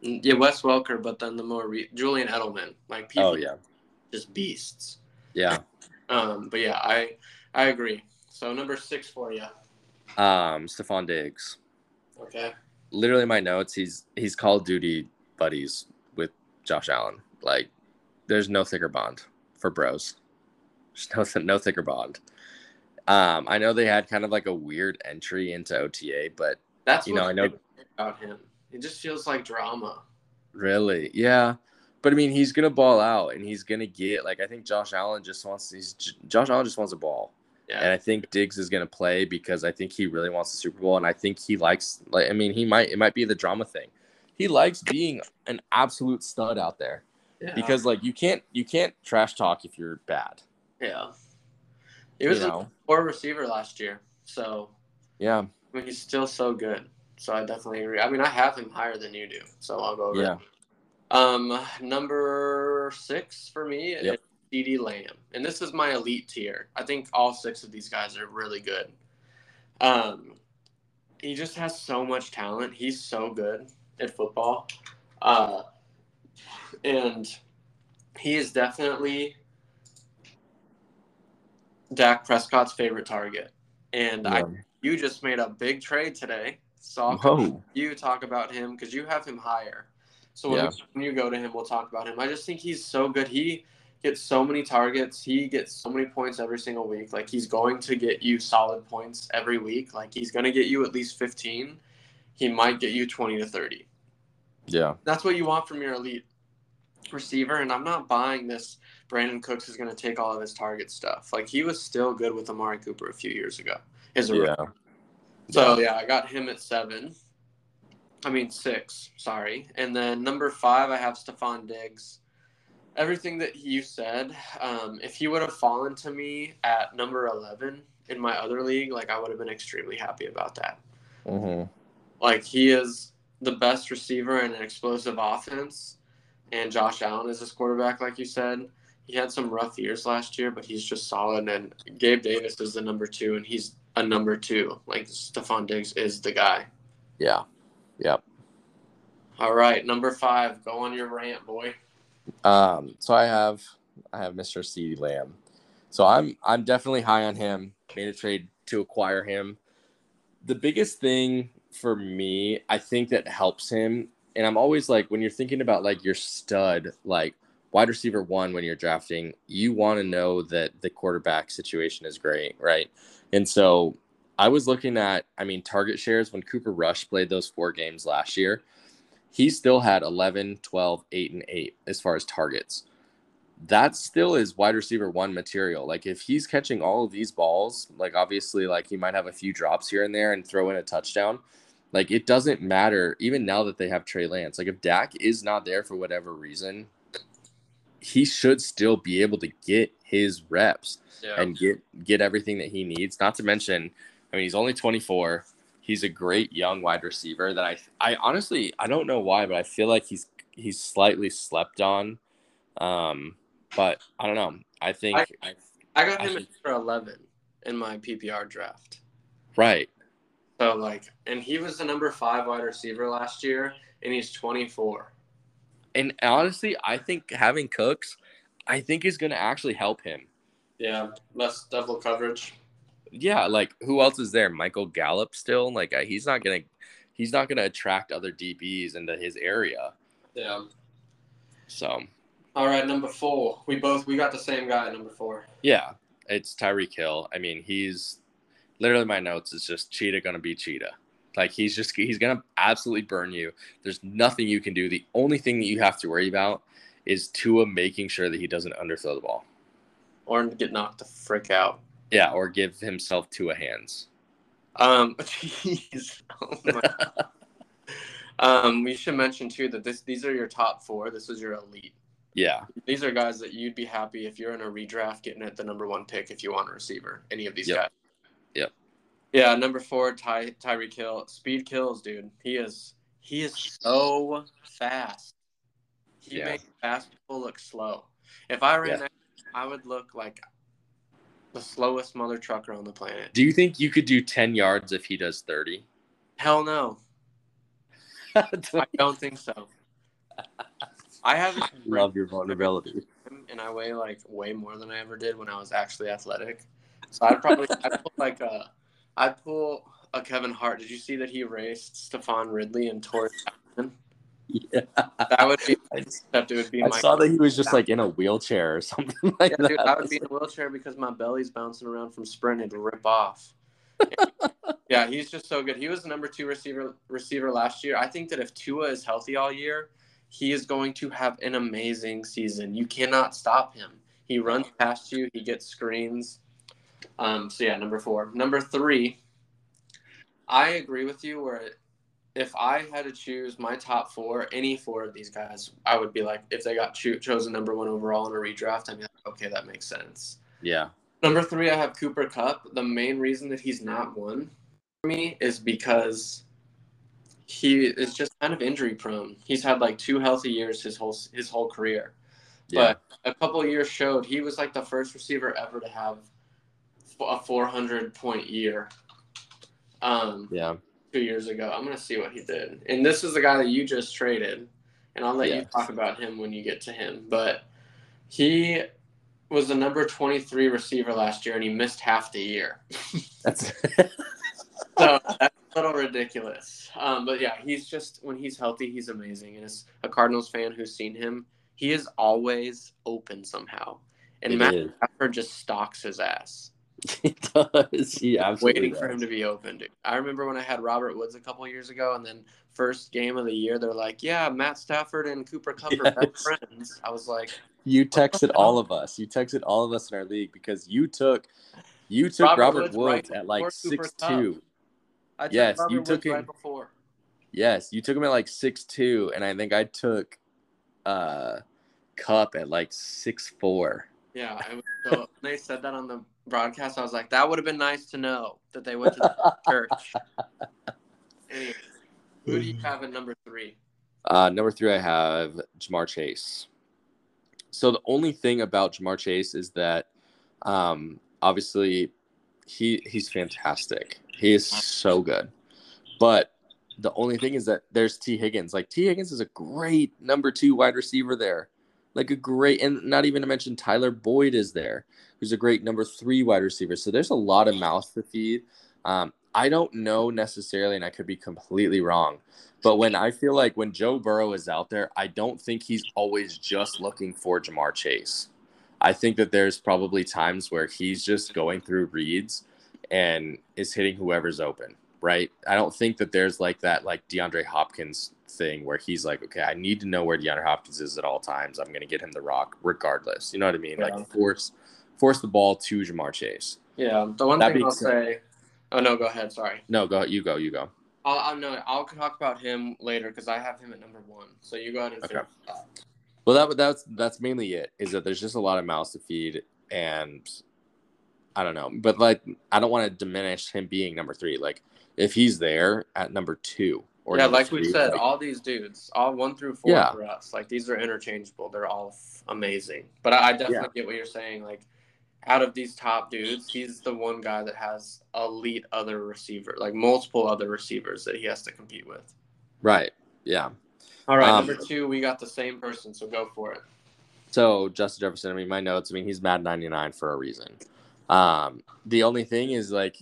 Yeah, Wes Welker, but then the more re- Julian Edelman, like people, oh yeah, just beasts. Yeah. um, but yeah, I I agree. So number six for you. Um, Stephon Diggs. Okay. Literally, my notes. He's he's Call of Duty buddies. Josh Allen, like, there's no thicker bond for bros. There's no, no thicker bond. Um, I know they had kind of like a weird entry into O T A, but that's you know I know about him. It just feels like drama. Really, yeah. But I mean, he's gonna ball out, and he's gonna get like I think Josh Allen just wants he's Josh Allen just wants a ball, yeah. and I think Diggs is gonna play because I think he really wants the Super Bowl, and I think he likes like I mean he might it might be the drama thing. He likes being an absolute stud out there yeah. because, like, you can't you can't trash talk if you're bad. Yeah. He was you know? a poor receiver last year, so. Yeah. I mean, he's still so good, so I definitely agree. I mean, I have him higher than you do, so I'll go over yeah. it. Um, number six for me yep. is CeeDee Lamb, and this is my elite tier. I think all six of these guys are really good. Um, he just has so much talent. He's so good at football, uh, and he is definitely Dak Prescott's favorite target. And yeah. I, you just made a big trade today, so I'll you talk about him because you have him higher. So when, yeah. we, when you go to him, we'll talk about him. I just think he's so good. He gets so many targets. He gets so many points every single week. Like, he's going to get you solid points every week. Like, he's going to get you at least fifteen. He might get you twenty to thirty. Yeah. That's what you want from your elite receiver. And I'm not buying this Brandon Cooks is going to take all of his target stuff. Like, he was still good with Amari Cooper a few years ago. As a yeah. So, yeah, I got him at seven. I mean, six, sorry. And then number five, I have Stephon Diggs. Everything that you said, um, if he would have fallen to me at number eleven in my other league, like, I would have been extremely happy about that. Mm-hmm. Like, he is the best receiver in an explosive offense, and Josh Allen is his quarterback, like you said. He had some rough years last year, but he's just solid. And Gabe Davis is the number two, and he's a number two. Like, Stephon Diggs is the guy. Yeah. Yep. All right, number five. Go on your rant, boy. Um, so I have I have Mister CeeDee Lamb. So I'm I'm definitely high on him. Made a trade to acquire him. The biggest thing for me, I think, that helps him, and I'm always like, when you're thinking about like your stud, like wide receiver one, when you're drafting, you want to know that the quarterback situation is great, right? And so I was looking at, I mean, target shares when Cooper Rush played those four games last year. He still had eleven, twelve, eight, and eight as far as targets. That still is wide receiver one material. Like, if he's catching all of these balls, like, obviously, like, he might have a few drops here and there and throw in a touchdown. Like, it doesn't matter, even now that they have Trey Lance. Like, if Dak is not there for whatever reason, he should still be able to get his reps yeah. and get, get everything that he needs. Not to mention, I mean, he's only twenty-four. He's a great young wide receiver that I I honestly, I don't know why, but I feel like he's he's slightly slept on. Um, but I don't know. I think I, I, I got him I, at number eleven in my P P R draft. Right. So, like, and he was the number five wide receiver last year, and he's twenty-four. And honestly, I think having Cooks, I think is going to actually help him. Yeah, less double coverage. Yeah, like, who else is there? Michael Gallup still? Like, he's not gonna, he's not gonna attract other D Bs into his area. Yeah. So. All right, number four. We both we got the same guy at number four. Yeah, it's Tyreek Hill. I mean, he's literally, my notes is just cheetah gonna be cheetah. Like, he's just he's gonna absolutely burn you. There's nothing you can do. The only thing that you have to worry about is Tua making sure that he doesn't underthrow the ball, or get knocked the frick out. Yeah, or give himself two a hands. Um, jeez. Oh my. um, we should mention, too, that this these are your top four. This is your elite. Yeah. These are guys that you'd be happy if you're in a redraft getting at the number one pick if you want a receiver, any of these yep. guys. Yep. Yeah, number four, Ty, Tyreek Hill. Speed kills, dude. He is he is so fast. He yeah. makes fast people look slow. If I ran yeah. that, I would look like the slowest mother trucker on the planet. Do you think you could do ten yards if he does thirty? Hell no. I don't think so. I have I love your vulnerability. And I weigh like way more than I ever did when I was actually athletic. So I'd probably I'd pull like a I'd pull a Kevin Hart. Did you see that he raced Stephon Ridley and tore it down? Yeah. That would be, except it would be I my saw that he was just like in a wheelchair or something like yeah, that. Dude, I would be in a wheelchair because my belly's bouncing around from sprinting to rip off. Yeah, he's just so good. He was the number two receiver receiver last year. I think that if Tua is healthy all year, he is going to have an amazing season. You cannot stop him. He runs past you. He gets screens. Um, so, yeah, number four. Number three, I agree with you where it, if I had to choose my top four, any four of these guys, I would be like, if they got cho- chosen number one overall in a redraft, I'd be like, okay, that makes sense. Yeah. Number three, I have Cooper Kupp. The main reason that he's not one for me is because he is just kind of injury prone. He's had like two healthy years his whole his whole career. Yeah. But a couple of years showed he was like the first receiver ever to have a four hundred point year. Um, yeah. Two years ago. I'm going to see what he did. And this is the guy that you just traded, and I'll let yes. you talk about him when you get to him. But he was the number twenty-three receiver last year, and he missed half the year. That's so that's a little ridiculous. Um, but, yeah, he's just – when he's healthy, he's amazing. And as a Cardinals fan who's seen him, he is always open somehow. And Matt Stafford just stalks his ass. He does. He absolutely Waiting does. for him to be open, dude. I remember when I had Robert Woods a couple years ago, and then first game of the year, they're like, yeah, Matt Stafford and Cooper Kupp yes. are best friends. I was like, you texted all of us. You texted all of us in our league because you took you took Robert, Robert Woods, Woods right at like six two. I took yes, Robert you Woods took him right before. Yes, you took him at like six two, and I think I took uh, Kupp at like six four. Yeah, I was so when they said that on the broadcast, I was like, that would have been nice to know that they went to the church. Anyway, who do you have at number three? Uh, number three, I have Jamar Chase. So the only thing about Jamar Chase is that um, obviously he he's fantastic. He is so good. But the only thing is that there's T. Higgins. Like, T. Higgins is a great number two wide receiver there. Like a great, and not even to mention Tyler Boyd is there, who's a great number three wide receiver. So there's a lot of mouths to feed. Um, I don't know necessarily, and I could be completely wrong, but when I feel like when Joe Burrow is out there, I don't think he's always just looking for Jamar Chase. I think that there's probably times where he's just going through reads and is hitting whoever's open, right? I don't think that there's like that, like DeAndre Hopkins thing where he's like, okay, I need to know where DeAndre Hopkins is at all times. I'm going to get him the rock regardless. You know what I mean? Yeah. Like force force the ball to Jamar Chase. Yeah. The one that thing I'll say – oh, no, go ahead. Sorry. No, go You go. You go. I'll, I'll, no, I'll talk about him later because I have him at number one. So you go ahead and okay. finish that. Well, that, that's, that's mainly it, is that there's just a lot of mouths to feed, and I don't know. But, like, I don't want to diminish him being number three. Like, if he's there at number two, Or yeah, like we said, like, all these dudes, all one through four yeah. for us, like these are interchangeable. They're all f- amazing. But I, I definitely yeah. get what you're saying. Like, out of these top dudes, he's the one guy that has elite other receiver, like multiple other receivers that he has to compete with. Right. Yeah. All right. Um, number two, we got the same person, so go for it. So Justin Jefferson. I mean, my notes. I mean, he's Madden ninety-nine for a reason. Um, the only thing is, like,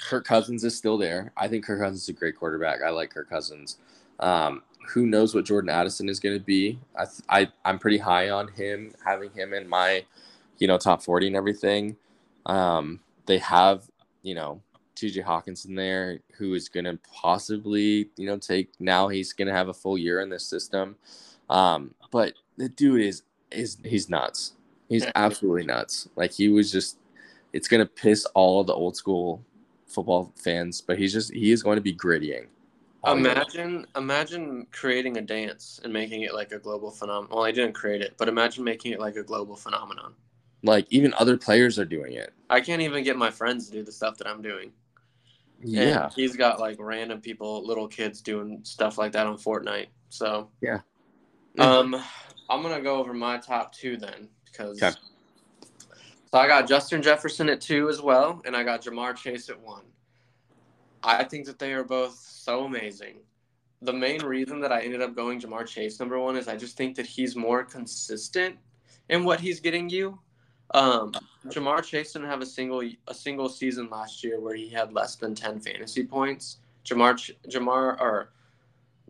Kirk Cousins is still there. I think Kirk Cousins is a great quarterback. I like Kirk Cousins. Um, who knows what Jordan Addison is going to be? I, th- I, I'm pretty high on him, having him in my, you know, top forty and everything. Um, they have, you know, T J Hawkinson there, who is going to possibly, you know, take. Now he's going to have a full year in this system. Um, but the dude is is he's nuts. He's absolutely nuts. Like, he was just. It's going to piss all the old school football fans, but he's just he is going to be grittying. Imagine imagine creating a dance and making it like a global phenomenon. Well, I didn't create it, but imagine making it like a global phenomenon. Like, even other players are doing it. I can't even get my friends to do the stuff that I'm doing. Yeah. And he's got like random people, little kids doing stuff like that on Fortnite. So yeah. um I'm gonna go over my top two then, because okay. So I got Justin Jefferson at two as well, and I got Jamar Chase at one. I think that they are both so amazing. The main reason that I ended up going Jamar Chase number one is I just think that he's more consistent in what he's getting you. Um, Jamar Chase didn't have a single a single season last year where he had less than ten fantasy points. Jamar Jamar or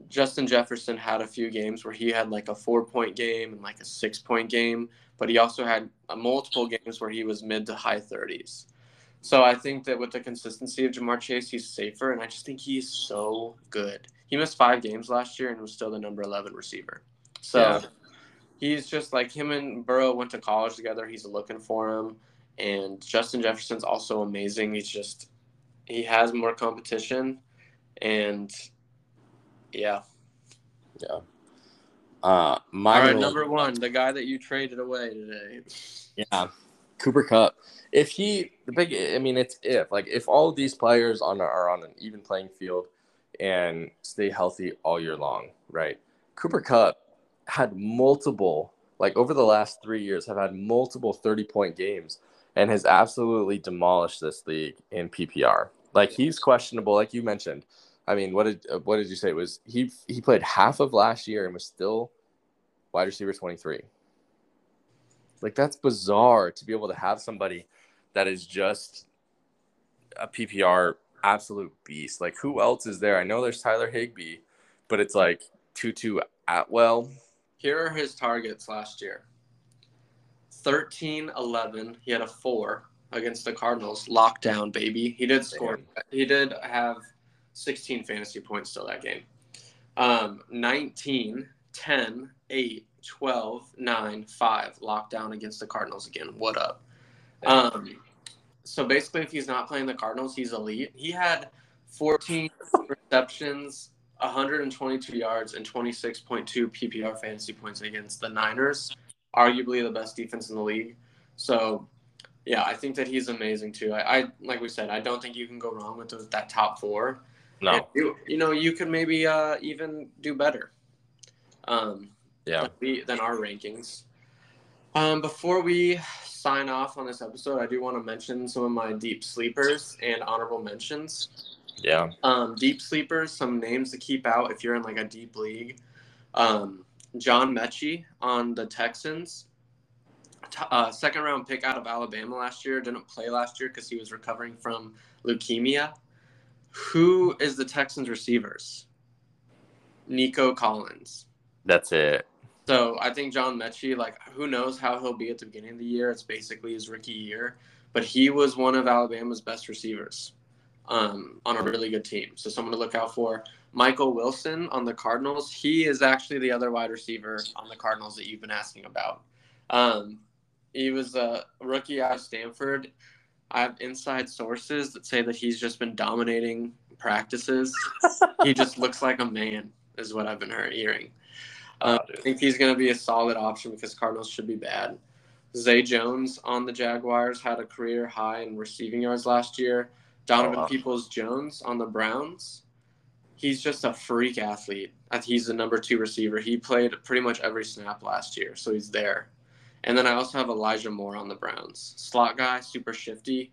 Justin Jefferson had a few games where he had like a four-point game and like a six-point game, but he also had multiple games where he was mid to high thirties. So I think that with the consistency of Jamar Chase, he's safer, and I just think he's so good. He missed five games last year and was still the number eleven receiver. So yeah. he's just like, him and Burrow went to college together. He's looking for him, and Justin Jefferson's also amazing. He's just – he has more competition, and – Yeah. Yeah. Uh, my All right, number one, the guy that you traded away today. Yeah, Cooper Kupp. If he – the big – I mean, it's if. Like, if all of these players on are on an even playing field and stay healthy all year long, right? Cooper Kupp had multiple – like, over the last three years have had multiple thirty-point games and has absolutely demolished this league in P P R. Like, he's questionable, like you mentioned. I mean, what did what did you say? It was he he played half of last year and was still wide receiver twenty-three. Like, that's bizarre to be able to have somebody that is just a P P R absolute beast. Like, who else is there? I know there's Tyler Higbee, but it's like Tutu Atwell, Here are his targets last year. thirteen eleven. He had a four against the Cardinals. Lockdown, baby. He did score. He did have sixteen fantasy points still that game. Um, nineteen, ten, eight, twelve, nine, five. Lockdown against the Cardinals again. What up? Um, so basically, if he's not playing the Cardinals, he's elite. He had fourteen receptions, one hundred twenty-two yards, and twenty-six point two P P R fantasy points against the Niners, arguably the best defense in the league. So, yeah, I think that he's amazing too. I, I like we said, I don't think you can go wrong with those, that top four. No. You, you know, you could maybe uh, even do better um, yeah. than, we, than our rankings. Um, before we sign off on this episode, I do want to mention some of my deep sleepers and honorable mentions. Yeah. Um, deep sleepers, some names to keep out if you're in like a deep league. Um, John Mechie on the Texans. T- uh, second round pick out of Alabama last year. Didn't play last year because he was recovering from leukemia. Who is the Texans receivers? Nico Collins. That's it. So I think John Mechie, like, who knows how he'll be at the beginning of the year. It's basically his rookie year. But he was one of Alabama's best receivers um, on a really good team. So someone to look out for. Michael Wilson on the Cardinals. He is actually the other wide receiver on the Cardinals that you've been asking about. Um, he was a rookie out of Stanford. I have inside sources that say that he's just been dominating practices. He just looks like a man, is what I've been hearing. Um, I think he's going to be a solid option because Cardinals should be bad. Zay Jones on the Jaguars had a career high in receiving yards last year. Donovan oh, wow. Peoples-Jones on the Browns. He's just a freak athlete. He's the number two receiver. He played pretty much every snap last year, so he's there. And then I also have Elijah Moore on the Browns. Slot guy, super shifty,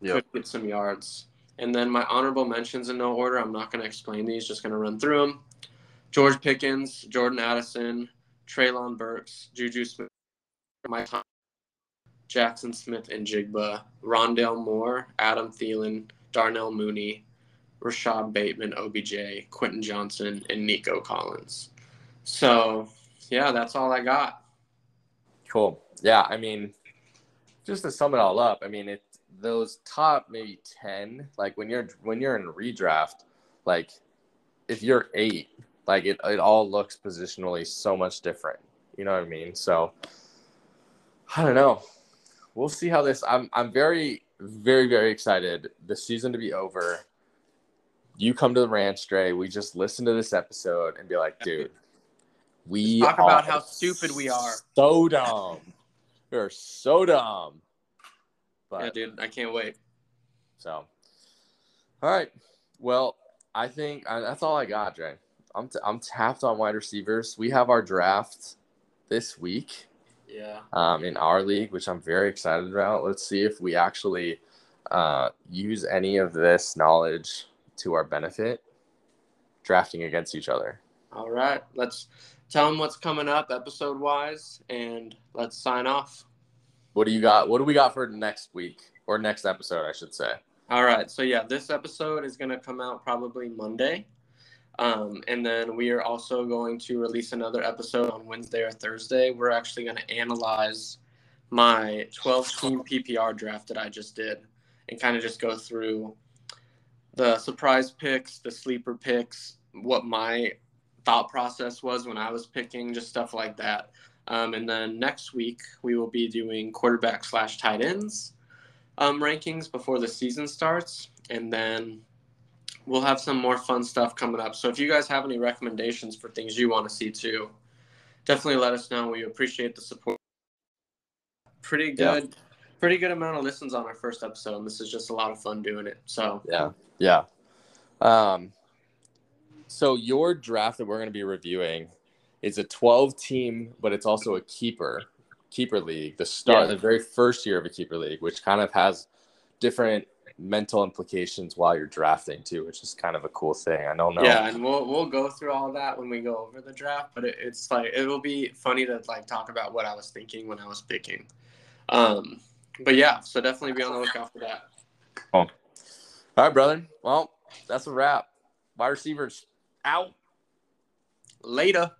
yep. could get some yards. And then my honorable mentions in no order. I'm not going to explain these, just going to run through them. George Pickens, Jordan Addison, Treylon Burks, Juju Smith, Mike Thompson, Jackson Smith and Jigba, Rondale Moore, Adam Thielen, Darnell Mooney, Rashad Bateman, O B J, Quentin Johnson, and Nico Collins. So, yeah, that's all I got. Cool. Yeah, I mean, just to sum it all up, I mean, it those top maybe ten, like when you're when you're in redraft, like if you're eight, like it, it all looks positionally so much different. You know what I mean? So I don't know. We'll see how this. I'm I'm very very very excited. The season to be over. You come to the ranch, Dre. We just listen to this episode and be like, dude. We Talk about how stupid we are. So dumb. We are so dumb. But, yeah, dude, I can't wait. So, all right. Well, I think I, that's all I got, Dre. I'm t- I'm tapped on wide receivers. We have our draft this week. Yeah. Um, in our league, which I'm very excited about. Let's see if we actually uh use any of this knowledge to our benefit, drafting against each other. All right. Let's. Tell them what's coming up episode-wise, and let's sign off. What do you got? What do we got for next week, or next episode, I should say? All right. So, yeah, this episode is going to come out probably Monday, um, and then we are also going to release another episode on Wednesday or Thursday. We're actually going to analyze my twelve-team P P R draft that I just did and kind of just go through the surprise picks, the sleeper picks, what my – thought process was when I was picking, just stuff like that. Um, and then next week we will be doing quarterback slash tight ends um, rankings before the season starts. And then we'll have some more fun stuff coming up. So if you guys have any recommendations for things you want to see too, definitely let us know. We appreciate the support. Pretty good, yeah. pretty good amount of listens on our first episode. And this is just a lot of fun doing it. So yeah, yeah. Um, So your draft that we're going to be reviewing is a twelve-team, but it's also a keeper, keeper league, the start, yeah. the very first year of a keeper league, which kind of has different mental implications while you're drafting too, which is kind of a cool thing. I don't know. Yeah, and we'll we'll go through all that when we go over the draft, but it, it's like it will be funny to like talk about what I was thinking when I was picking. Um, but yeah, so definitely be on the lookout for that. Oh. All right, brother. Well, that's a wrap. Wide receivers. Out. Later.